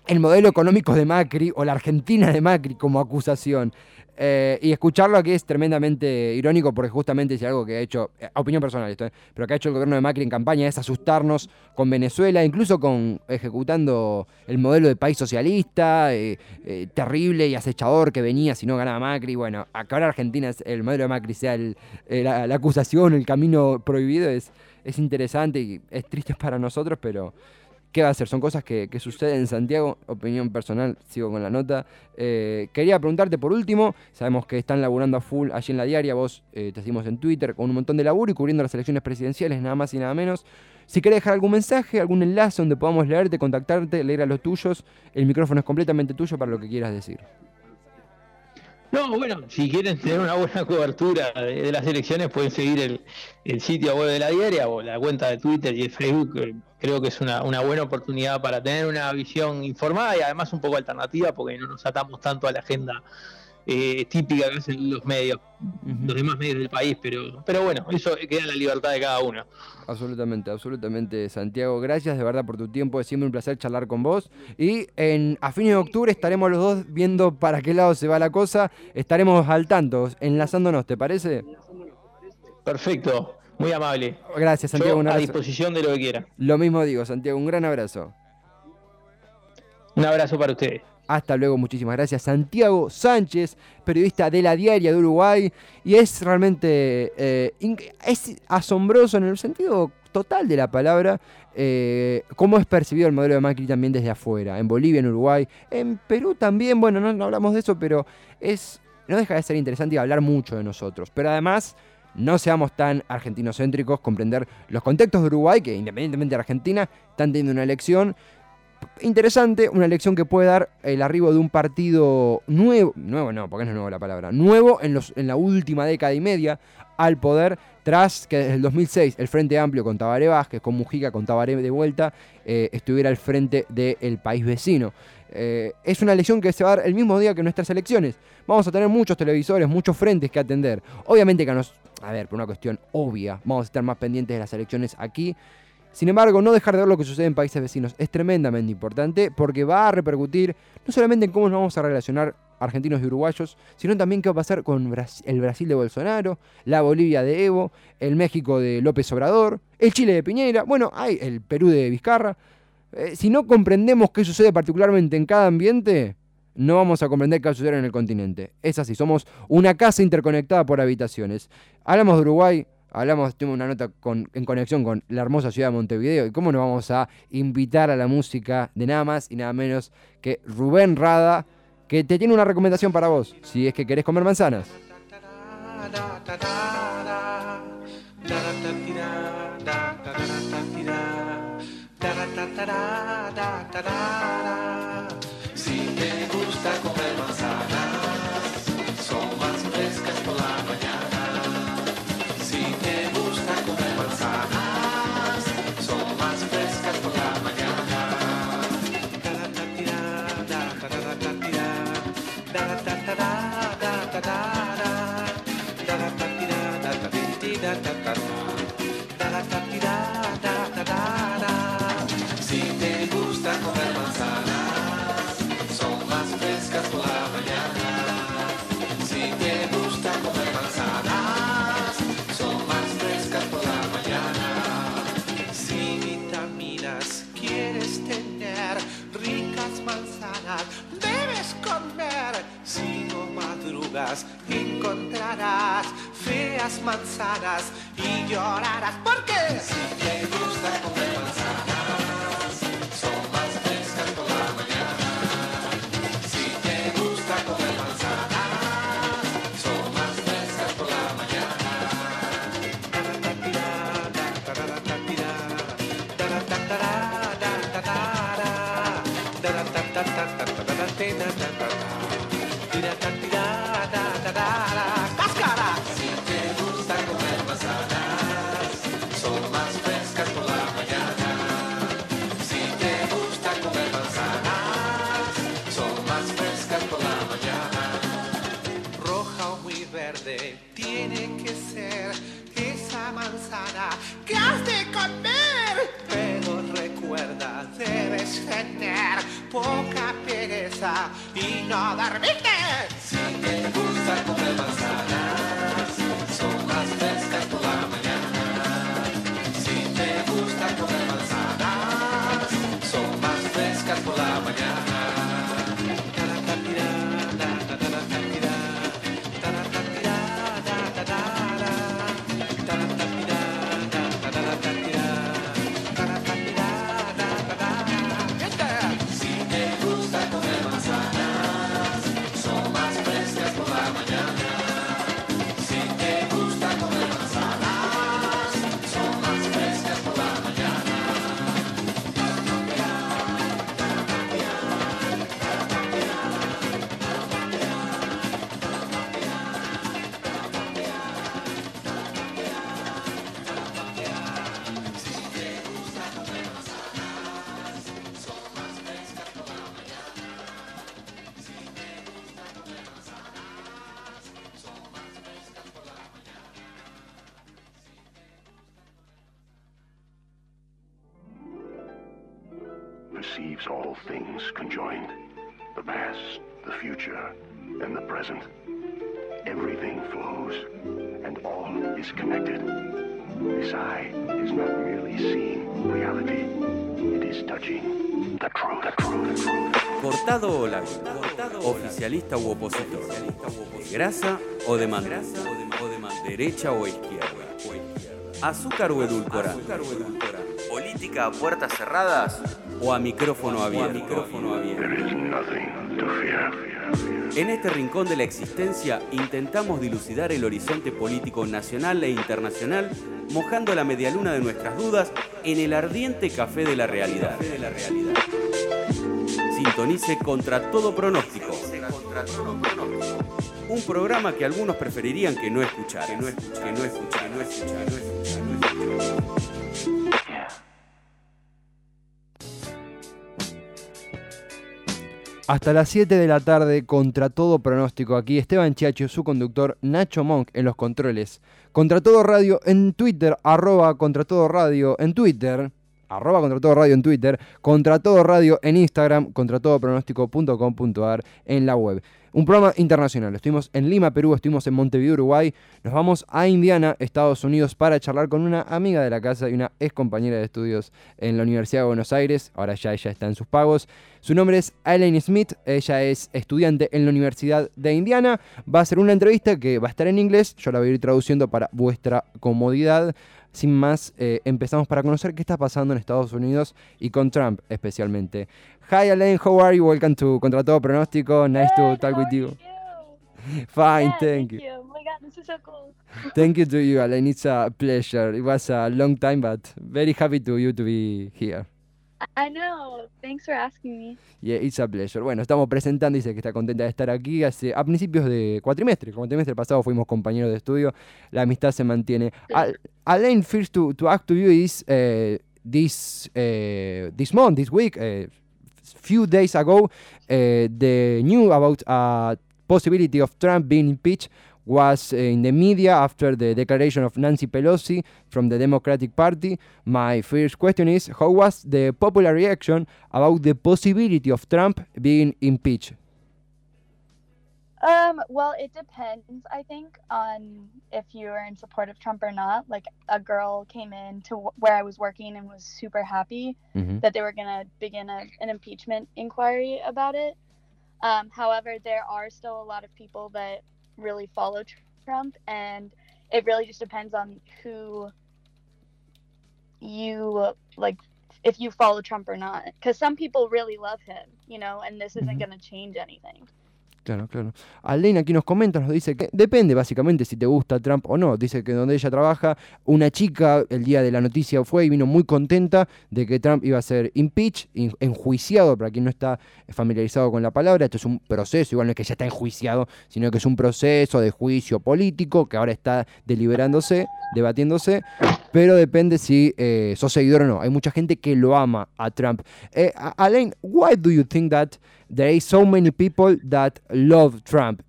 el modelo económico de Macri o la Argentina de Macri como acusación. Eh, y escucharlo aquí es tremendamente irónico, porque justamente es algo que ha hecho, eh, opinión personal esto, eh, pero que ha hecho el gobierno de Macri en campaña es asustarnos con Venezuela, incluso con ejecutando el modelo de país socialista, eh, eh, terrible y acechador que venía si no ganaba Macri. Bueno, acá ahora Argentina es, el modelo de Macri sea el, eh, la, la acusación, el camino prohibido, es, es interesante y es triste para nosotros, pero ¿qué va a hacer? Son cosas que, que suceden en Santiago. Opinión personal, sigo con la nota. Eh, quería preguntarte por último, sabemos que están laburando a full allí en La Diaria, vos eh, te seguimos en Twitter con un montón de laburo y cubriendo las elecciones presidenciales, nada más y nada menos. Si querés dejar algún mensaje, algún enlace donde podamos leerte, contactarte, leer a los tuyos, el micrófono es completamente tuyo para lo que quieras decir. No, bueno, si quieren tener una buena cobertura de, de las elecciones pueden seguir el, el sitio web de La Diaria o la cuenta de Twitter y el Facebook. Creo que es una, una buena oportunidad para tener una visión informada y además un poco alternativa, porque no nos atamos tanto a la agenda eh, típica que hacen los medios, uh-huh. los demás medios del país, pero, pero bueno, eso queda en la libertad de cada uno. Absolutamente, absolutamente, Santiago. Gracias de verdad por tu tiempo, es siempre un placer charlar con vos. Y en, a fines de octubre estaremos los dos viendo para qué lado se va la cosa, estaremos al tanto, enlazándonos, ¿te parece? Perfecto, muy amable. Gracias, Santiago. Yo, un abrazo. A disposición de lo que quiera. Lo mismo digo, Santiago, un gran abrazo. Un abrazo para ustedes. Hasta luego, muchísimas gracias. Santiago Sánchez, periodista de La Diaria de Uruguay, y es realmente eh, es asombroso en el sentido total de la palabra eh, cómo es percibido el modelo de Macri también desde afuera, en Bolivia, en Uruguay, en Perú también. Bueno, no, no hablamos de eso, pero es no deja de ser interesante y hablar mucho de nosotros, pero además no seamos tan argentinocéntricos, comprender los contextos de Uruguay, que independientemente de Argentina están teniendo una elección interesante, una elección que puede dar el arribo de un partido nuevo, nuevo no, porque no es nuevo la palabra, nuevo en, los, en la última década y media al poder, tras que desde el dos mil seis el Frente Amplio con Tabaré Vázquez, con Mujica, con Tabaré de vuelta, eh, estuviera al frente del país vecino. Eh, es una elección que se va a dar el mismo día que nuestras elecciones. Vamos a tener muchos televisores, muchos frentes que atender. Obviamente que a nos... A ver, por una cuestión obvia, vamos a estar más pendientes de las elecciones aquí. Sin embargo, no dejar de ver lo que sucede en países vecinos es tremendamente importante porque va a repercutir no solamente en cómo nos vamos a relacionar argentinos y uruguayos, sino también qué va a pasar con Brasil, el Brasil de Bolsonaro, la Bolivia de Evo, el México de López Obrador, el Chile de Piñera, bueno, hay el Perú de Vizcarra. Eh, si no comprendemos qué sucede particularmente en cada ambiente, no vamos a comprender qué va a suceder en el continente. Es así, somos una casa interconectada por habitaciones. Hablamos de Uruguay. Hablamos, tuvimos una nota con, en conexión con la hermosa ciudad de Montevideo. ¿Y cómo nos vamos a invitar a la música de nada más y nada menos que Rubén Rada, que te tiene una recomendación para vos, si es que querés comer manzanas? Encontrarás feas manzanas y llorarás porque si te gusta comer manzanas, son más frescas por la mañana. Si te gusta comer manzanas, son más frescas por la mañana. Poca pereza y no dormirte. Si te gusta comer manzanas, son más frescas por la mañana. Si te gusta comer manzanas, son más frescas por la mañana. Cortado o lápiz, oficialista u opositor, de grasa o de manga, derecha o izquierda, azúcar o edulcorante, política a puertas cerradas o a micrófono abierto. En este rincón de la existencia intentamos dilucidar el horizonte político nacional e internacional, mojando la medialuna de nuestras dudas en el ardiente café de la realidad. Sintonice Contra Todo Pronóstico. Un programa que algunos preferirían que no escuchar. Que no escuchar, que no escuchar, no escuchar, no escuchar. Hasta las siete de la tarde, Contra Todo Pronóstico. Aquí Esteban Chiacho, su conductor, Nacho Monk en los controles. Contra Todo Radio en Twitter, arroba Contra Todo Radio en Twitter. Arroba Contra Todo Radio en Twitter, Contra Todo Radio en Instagram, contra todo pronóstico punto com punto a r en la web. Un programa internacional. Estuvimos en Lima, Perú, estuvimos en Montevideo, Uruguay. Nos vamos a Indiana, Estados Unidos, para charlar con una amiga de la casa y una ex compañera de estudios en la Universidad de Buenos Aires. Ahora ya ella está en sus pagos. Su nombre es Alaine Smith. Ella es estudiante en la Universidad de Indiana. Va a hacer una entrevista que va a estar en inglés. Yo la voy a ir traduciendo para vuestra comodidad. Sin más, eh, empezamos para conocer qué está pasando en Estados Unidos y con Trump especialmente. Hi Alaine, how are you? Welcome to Contra Todo Pronóstico. Nice Good, to talk with you. you. Fine, yeah, thank, thank you. you. Oh my God, this is so cool. Thank you to you, Alaine. It's a pleasure. It was a long time, but very happy to you to be here. I know. Thanks for asking me. Yeah, it's a pleasure. Bueno, estamos presentando, dice que está contenta de estar aquí. Hace, a principios de cuatrimestre, cuatrimestre pasado fuimos compañeros de estudio. La amistad se mantiene. Sí. Al, Alaine, first to, to ask to you is uh, this uh, this month, this week, uh, few days ago, uh, the news about uh, possibility of Trump being impeached was uh, in the media after the declaration of Nancy Pelosi from the Democratic Party. My first question is, how was the popular reaction about the possibility of Trump being impeached? Um, well, it depends, I think, on if you are in support of Trump or not. Like, a girl came in to w- where I was working and was super happy mm-hmm. that they were going to begin a, an impeachment inquiry about it. Um, however, there are still a lot of people that really follow Trump, and it really just depends on who you, like, if you follow Trump or not. Because some people really love him, you know, and this isn't mm-hmm. going to change anything. Claro, claro. Alaine aquí nos comenta, nos dice que depende básicamente si te gusta Trump o no. Dice que donde ella trabaja, una chica el día de la noticia fue y vino muy contenta de que Trump iba a ser impeached, enjuiciado, para quien no está familiarizado con la palabra. Esto es un proceso, igual no es que ya está enjuiciado, sino que es un proceso de juicio político que ahora está deliberándose, debatiéndose, pero depende si eh, sos seguidor o no. Hay mucha gente que lo ama a Trump. Eh, Alaine, why do you think that there is so many people that love Trump?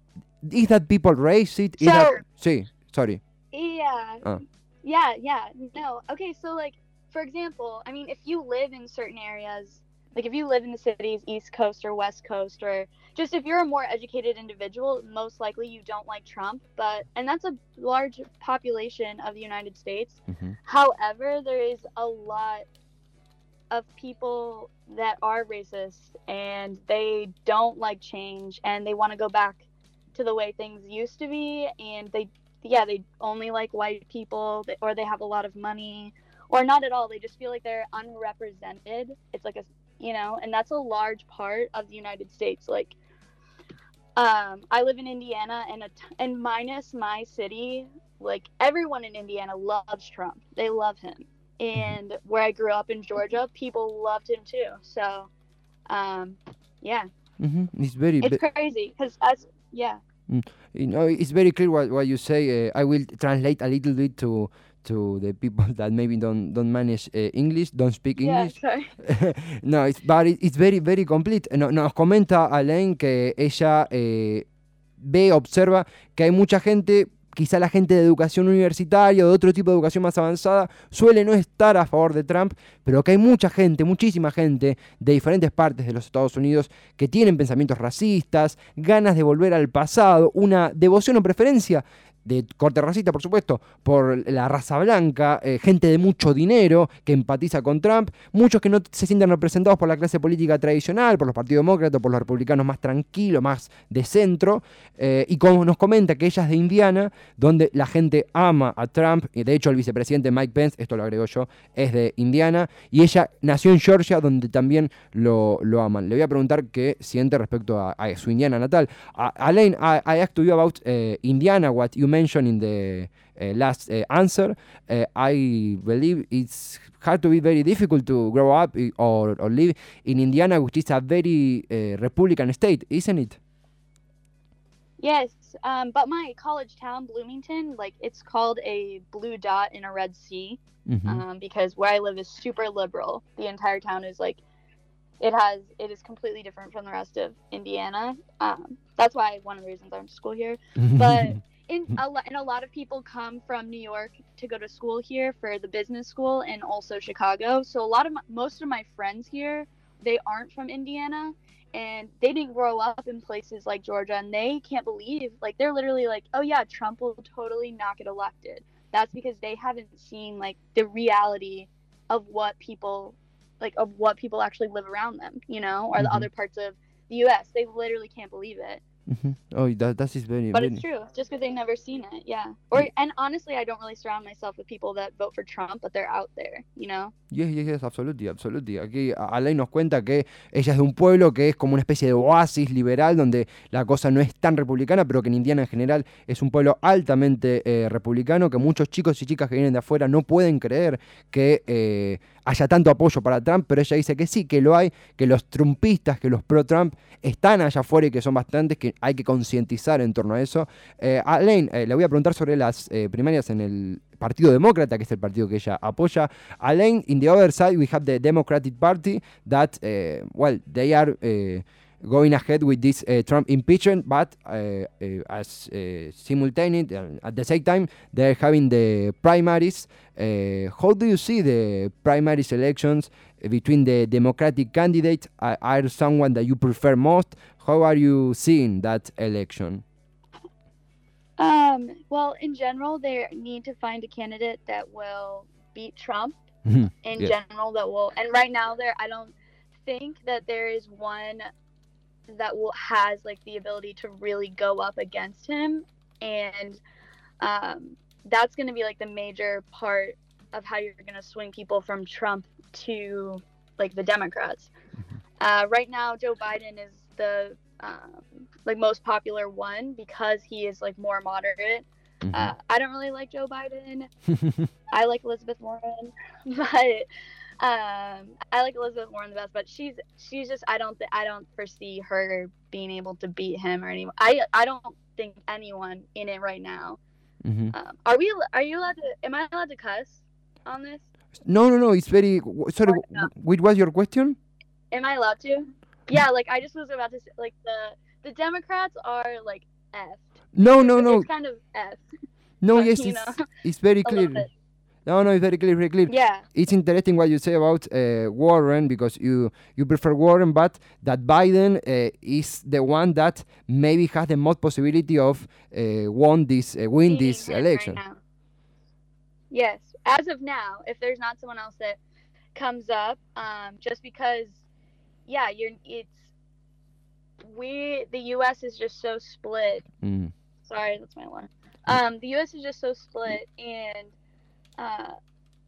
Is that people racist? Is so, that... Sí, sorry. Yeah. Oh. Yeah, yeah. No. Okay, so, like, for example, I mean, if you live in certain areas, like if you live in the cities, East Coast or West Coast, or just if you're a more educated individual, most likely you don't like Trump. But, and that's a large population of the United States. Mm-hmm. However, there is a lot of people that are racist and they don't like change and they want to go back to the way things used to be, and they yeah they only like white people, or they have a lot of money, or not at all. They just feel like they're unrepresented. It's like a, you know, and that's a large part of the United States. Like um I live in Indiana, and a t- and minus my city, like everyone in Indiana loves Trump. They love him. And where I grew up in Georgia, people loved him too. So, um, yeah. Mm-hmm. It's very. It's be- crazy because as yeah. Mm. You know, it's very clear what, what you say. Uh, I will translate a little bit to to the people that maybe don't don't manage uh, English, don't speak English. Yeah, sorry. No, it's but it, it's very very complete. No, nos comenta Alaine que ella eh, ve, observa que hay mucha gente. Quizá la gente de educación universitaria o de otro tipo de educación más avanzada suele no estar a favor de Trump, pero que hay mucha gente, muchísima gente de diferentes partes de los Estados Unidos que tienen pensamientos racistas, ganas de volver al pasado, una devoción o preferencia de corte racista, por supuesto, por la raza blanca, eh, gente de mucho dinero que empatiza con Trump, muchos que no se sienten representados por la clase política tradicional, por los partidos demócratas, por los republicanos más tranquilos, más de centro, eh, y como nos comenta que ella es de Indiana, donde la gente ama a Trump, y de hecho el vicepresidente Mike Pence, esto lo agrego yo, es de Indiana, y ella nació en Georgia, donde también lo, lo aman. Le voy a preguntar qué siente respecto a, a su Indiana natal. A, Alaine, I, I asked you about uh, Indiana, what you mentioned in the uh, last uh, answer. Uh, I believe it's hard to be very difficult to grow up or, or live in Indiana, which is a very uh, Republican state, isn't it? Yes, um, but my college town, Bloomington, like it's called a blue dot in a red sea, mm-hmm. um, because where I live is super liberal. The entire town is like, it has, it is completely different from the rest of Indiana. Um, that's why one of the reasons I went to school here. But in a lot, and a lot of people come from New York to go to school here for the business school and also Chicago. So a lot of my, most of my friends here, they aren't from Indiana. And they didn't grow up in places like Georgia, and they can't believe, like, they're literally like, oh, yeah, Trump will totally not get elected. That's because they haven't seen, like, the reality of what people, like, of what people actually live around them, you know, or mm-hmm. the other parts of the U S They literally can't believe it. Mm-hmm. Oh, that, that is very... But very... it's true, just because they've never seen it, yeah. Or And honestly, I don't really surround myself with people that vote for Trump, but they're out there, you know? Yes, yes, yes, absolutely, absolutely. Aquí Alaine nos cuenta que ella es de un pueblo que es como una especie de oasis liberal, donde la cosa no es tan republicana, pero que en Indiana en general es un pueblo altamente eh, republicano, que muchos chicos y chicas que vienen de afuera no pueden creer que... Eh, haya tanto apoyo para Trump, pero ella dice que sí, que lo hay, que los trumpistas, que los pro-Trump están allá afuera y que son bastantes, que hay que concientizar en torno a eso. Eh, Alaine, eh, le voy a preguntar sobre las eh, primarias en el Partido Demócrata, que es el partido que ella apoya. Alaine, in the other side we have the Democratic Party that, uh, well, they are... Uh, going ahead with this uh, Trump impeachment, but uh, uh, as uh, simultaneously uh, at the same time they're having the primaries. Uh, how do you see the primaries elections between the Democratic candidates? Uh, are someone that you prefer most? How are you seeing that election? Um, well, in general, they need to find a candidate that will beat Trump. Mm-hmm. In yeah. general, that will. And right now, there I don't think that there is one that will has like the ability to really go up against him, and um that's going to be like the major part of how you're going to swing people from Trump to like the Democrats. Uh right now Joe Biden is the um like most popular one because he is like more moderate. Mm-hmm. uh, I don't really like Joe Biden. I like Elizabeth Warren, but Um, I like Elizabeth Warren the best, but she's she's just I don't th- I don't foresee her being able to beat him or anyone. I I don't think anyone in it right now. Mm-hmm. Um, are we? Are you allowed to? Am I allowed to cuss on this? No, no, no. It's very sorry. No. What was your question? Am I allowed to? Yeah, like I just was about to say, like the the Democrats are like F. No, no, it's, no. It's kind of F. No, but, yes, it's know, it's very clear. No, no, it's very clear, very clear. Yeah. It's interesting what you say about uh, Warren, because you, you prefer Warren, but that Biden uh, is the one that maybe has the most possibility of uh, won this, uh, win this election. Right now. Yes, as of now, if there's not someone else that comes up, um, just because, yeah, you're it's we the U S is just so split. Mm. Sorry, that's my alarm. Um, the U S is just so split, and. Uh,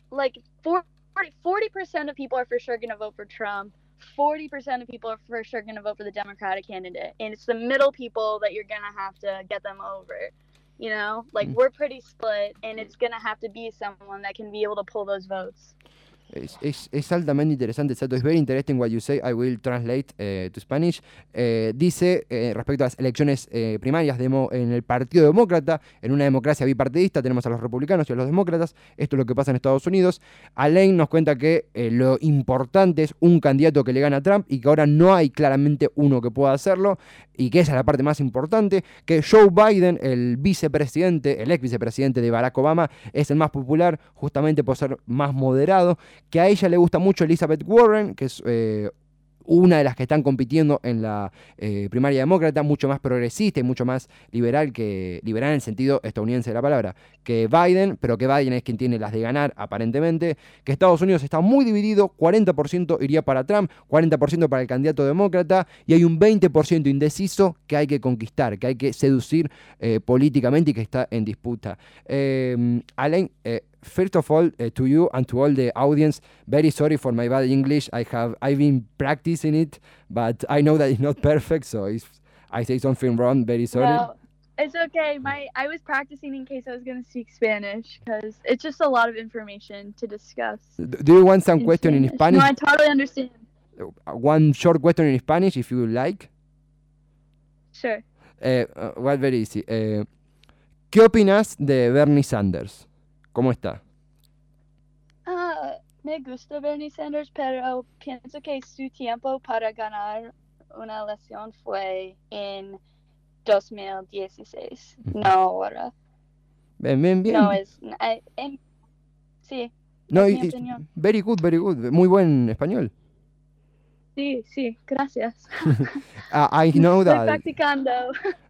like forty percent of people are for sure going to vote for Trump. forty percent of people are for sure going to vote for the Democratic candidate. And it's the middle people that you're going to have to get them over. You know, like mm-hmm. we're pretty split, and it's going to have to be someone that can be able to pull those votes. Es, es, es altamente interesante, exacto. Es very interesting what you say. I will translate uh, to Spanish. Eh, dice, eh, respecto a las elecciones eh, primarias demo, en el Partido Demócrata, en una democracia bipartidista, tenemos a los republicanos y a los demócratas. Esto es lo que pasa en Estados Unidos. Alaine nos cuenta que eh, lo importante es un candidato que le gana a Trump y que ahora no hay claramente uno que pueda hacerlo, y que esa es la parte más importante, que Joe Biden, el vicepresidente, el ex vicepresidente de Barack Obama, es el más popular justamente por ser más moderado, que a ella le gusta mucho Elizabeth Warren, que es eh, una de las que están compitiendo en la eh, primaria demócrata, mucho más progresista y mucho más liberal, que liberal en el sentido estadounidense de la palabra, que Biden, pero que Biden es quien tiene las de ganar, aparentemente, que Estados Unidos está muy dividido, cuarenta por ciento iría para Trump, cuarenta por ciento para el candidato demócrata, y hay un veinte por ciento indeciso que hay que conquistar, que hay que seducir eh, políticamente y que está en disputa. Eh, Alaine, eh, first of all, uh, to you and to all the audience, very sorry for my bad English. I have I've been practicing it, but I know that it's not perfect. So if I say something wrong, very sorry. Well, It's okay. My I was practicing in case I was going to speak Spanish because it's just a lot of information to discuss. Do you want some in question Spanish? in Spanish? No, I totally understand. One short question in Spanish, if you like. Sure. Eh, uh, well, very easy. Eh, ¿Qué opinas de Bernie Sanders? ¿Cómo está? Uh, me gusta Bernie Sanders, pero pienso que su tiempo para ganar una elección fue en dos mil dieciséis, no ahora. Bien, bien, bien. No es, I, en, sí, no, es y, mi opinión. Very good, very good. Muy buen español. Sí, sí, gracias. uh, I know that. Estoy practicando.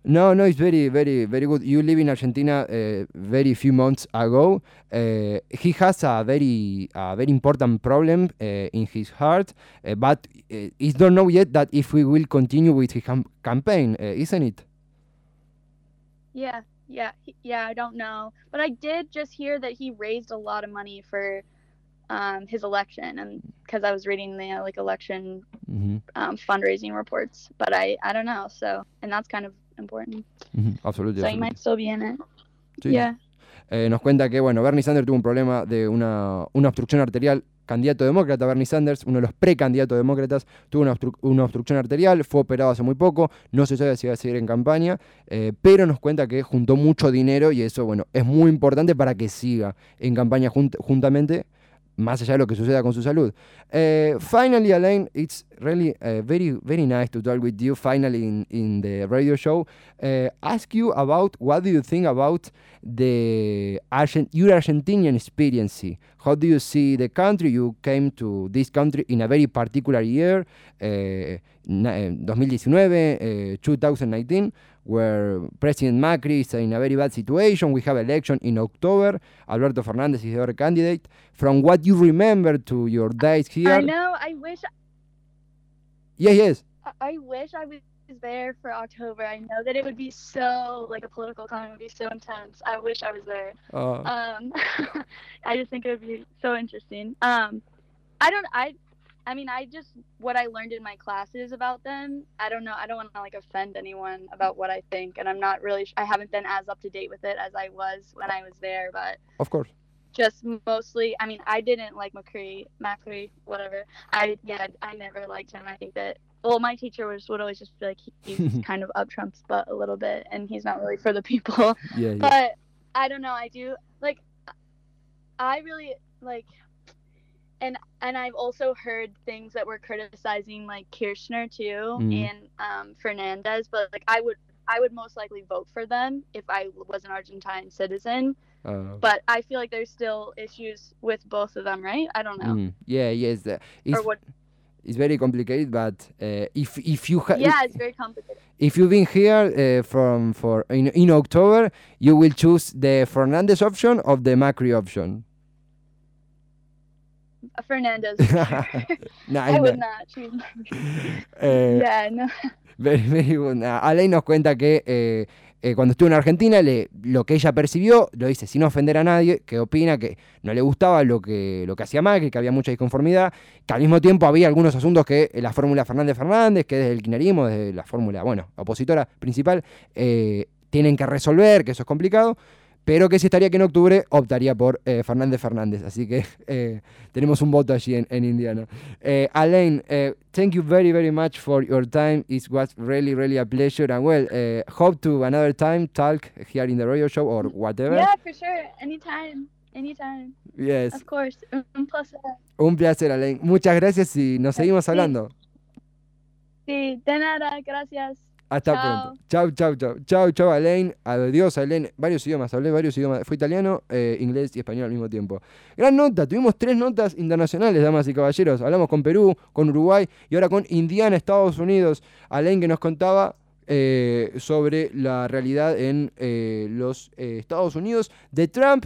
No, no, it's very, very, very good. You live in Argentina uh, very few months ago. Uh, he has a very, a very important problem uh, in his heart, uh, but uh, he don't know yet that if we will continue with his cam- campaign, uh, isn't it? Yeah, yeah, yeah. I don't know, but I did just hear that he raised a lot of money for um, his election, and because I was reading the like election mm-hmm. um, fundraising reports, but I, I don't know. So, and that's kind of important. Mm-hmm. Absolutely. So absolutely. He might still be in it. Sí. Yeah. Eh, nos cuenta que bueno, Bernie Sanders tuvo un problema de una una obstrucción arterial. Candidato demócrata Bernie Sanders, uno de los precandidatos demócratas, tuvo una, obstru- una obstrucción arterial, fue operado hace muy poco, no se sabe si va a seguir en campaña, eh, pero nos cuenta que juntó mucho dinero y eso, bueno, es muy importante para que siga en campaña junt- juntamente, más allá de lo que suceda con su salud. Eh, finally, Alaine, it's really uh, very, very nice to talk with you finally in, in the radio show. Uh, ask you about what do you think about the Argent- your Argentinian experience? How do you see the country? You came to this country in a very particular year, uh, twenty nineteen, uh, twenty nineteen, where President Macri is in a very bad situation. We have election in October. Alberto Fernández is your candidate. From what you remember to your days here. I know, I wish... I- yes, yes. I-, I wish I was there for October. I know that it would be so, like, the political climate would be so intense. I wish I was there. Uh. Um, I just think it would be so interesting. Um, I don't, I... I mean, I just, what I learned in my classes about them, I don't know, I don't want to, like, offend anyone about what I think, and I'm not really, I haven't been as up to date with it as I was when I was there, but. Of course. Just mostly, I mean, I didn't like Macri, Macri, whatever. I, yeah, I never liked him. I think that, well, my teacher was, would always just be like, he's kind of up Trump's butt a little bit, and he's not really for the people. Yeah, yeah. But, I don't know, I do, like, I really, like. And and I've also heard things that were criticizing like Kirchner too mm. and um, Fernandez, but like I would I would most likely vote for them if I was an Argentine citizen. Uh, but I feel like there's still issues with both of them, right? I don't know. Mm. Yeah, yes. Uh, it's, or what? It's very complicated, but uh, if if you ha- yeah, it's very complicated. If you've been here uh, from for in, in October, you will choose the Fernandez option or the Macri option. Fernandez. no, I, I would no. not choose eh, yeah, no. very, very good. Alaine nos cuenta que eh, eh, cuando estuvo en Argentina, le, lo que ella percibió, lo dice sin ofender a nadie, que opina que no le gustaba lo que, lo que hacía Macri, que había mucha disconformidad, que al mismo tiempo había algunos asuntos que eh, la fórmula Fernández-Fernández, que desde el kirchnerismo, desde la fórmula, bueno, opositora principal, eh, tienen que resolver, que eso es complicado. Pero que si estaría aquí en octubre, optaría por eh, Fernández Fernández. Así que eh, tenemos un voto allí en, en Indiana. Eh, Alaine, eh, thank you very, very much for your time. It was really, really a pleasure. And well, eh, hope to another time talk here in the radio show or whatever. Yeah, for sure. Anytime. Anytime. Yes. Of course. Un placer. Un placer, Alaine. Muchas gracias y nos seguimos sí. hablando. Sí, de nada. Gracias. Hasta chao. Pronto. Chau, chau, chau. Chau, chau, Alaine. Adiós, Alaine. Varios idiomas, hablé varios idiomas. Fue italiano, eh, inglés y español al mismo tiempo. Gran nota. Tuvimos tres notas internacionales, damas y caballeros. Hablamos con Perú, con Uruguay y ahora con Indiana, Estados Unidos. Alaine que nos contaba eh, sobre la realidad en eh, los eh, Estados Unidos de Trump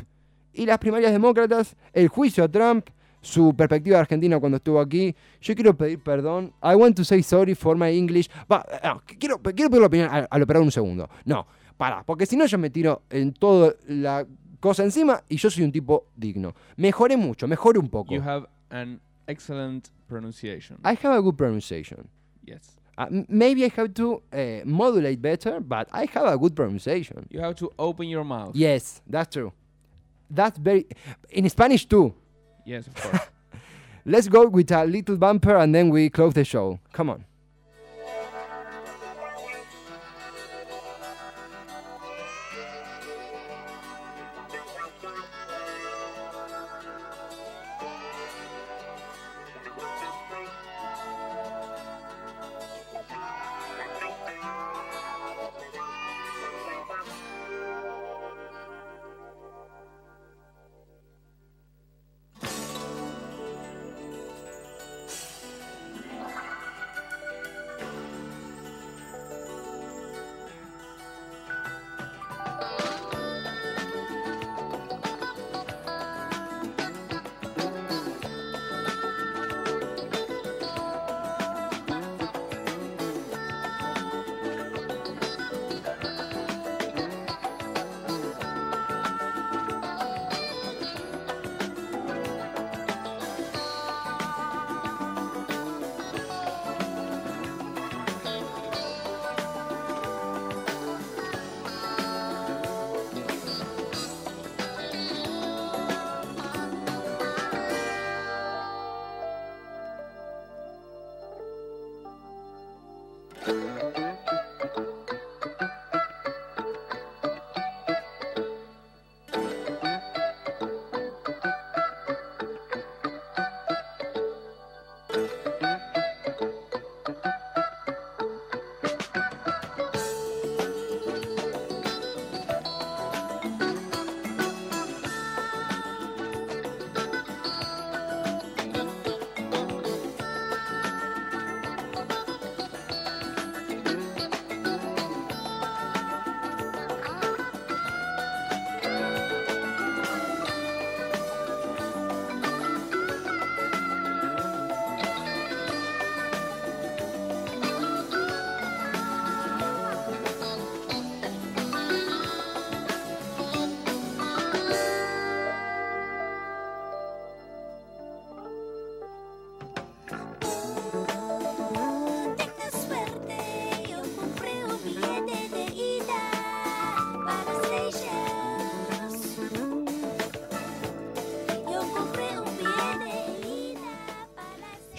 y las primarias demócratas, el juicio a Trump, su perspectiva argentina cuando estuvo aquí. Yo quiero pedir perdón. I want to say sorry for my English. But, no, quiero, quiero pedir la opinión al, al operador un segundo. No, para, porque si no yo me tiro en toda la cosa encima y yo soy un tipo digno. Mejoré mucho, mejoré un poco. You have an excellent pronunciation. I have a good pronunciation. Yes. Uh, maybe I have to uh, modulate better, but I have a good pronunciation. You have to open your mouth. Yes, that's true. That's very... In Spanish, too. Yes, of course. Let's go with a little bumper and then we close the show. Come on.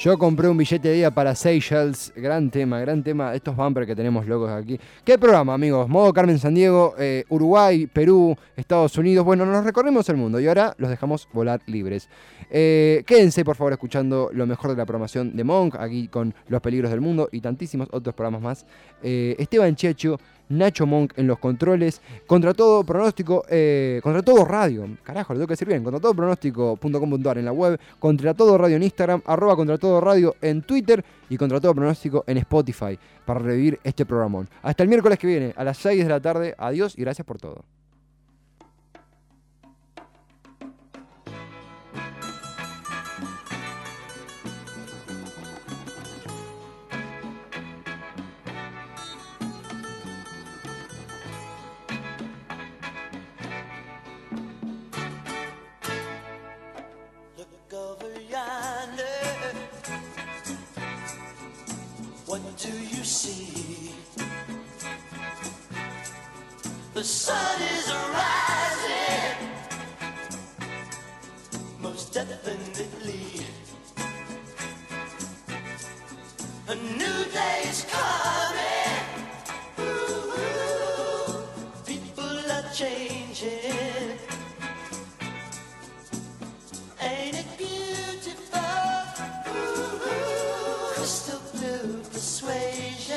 Yo compré un billete de día para Seychelles. Gran tema, gran tema. Estos bumpers que tenemos locos aquí. ¿Qué programa, amigos? Modo Carmen Sandiego, eh, Uruguay, Perú, Estados Unidos. Bueno, nos recorremos el mundo y ahora los dejamos volar libres. Eh, quédense, por favor, escuchando lo mejor de la programación de Monk, aquí con Los Peligros del Mundo y tantísimos otros programas más. Eh, Esteban Checho, Nacho Monk en los controles, Contra Todo Pronóstico, eh, Contra Todo Radio, carajo, le tengo que decir bien, Contra Todo Pronóstico punto com punto a r en la web, Contra Todo Radio en Instagram, arroba Contra Todo Radio en Twitter y Contra Todo Pronóstico en Spotify para revivir este programón. Hasta el miércoles que viene a las seis de la tarde. Adiós y gracias por todo. The sun is rising, most definitely. A new day is coming. Ooh, ooh. People are changing. Ain't it beautiful? Ooh, ooh. Crystal blue persuasion.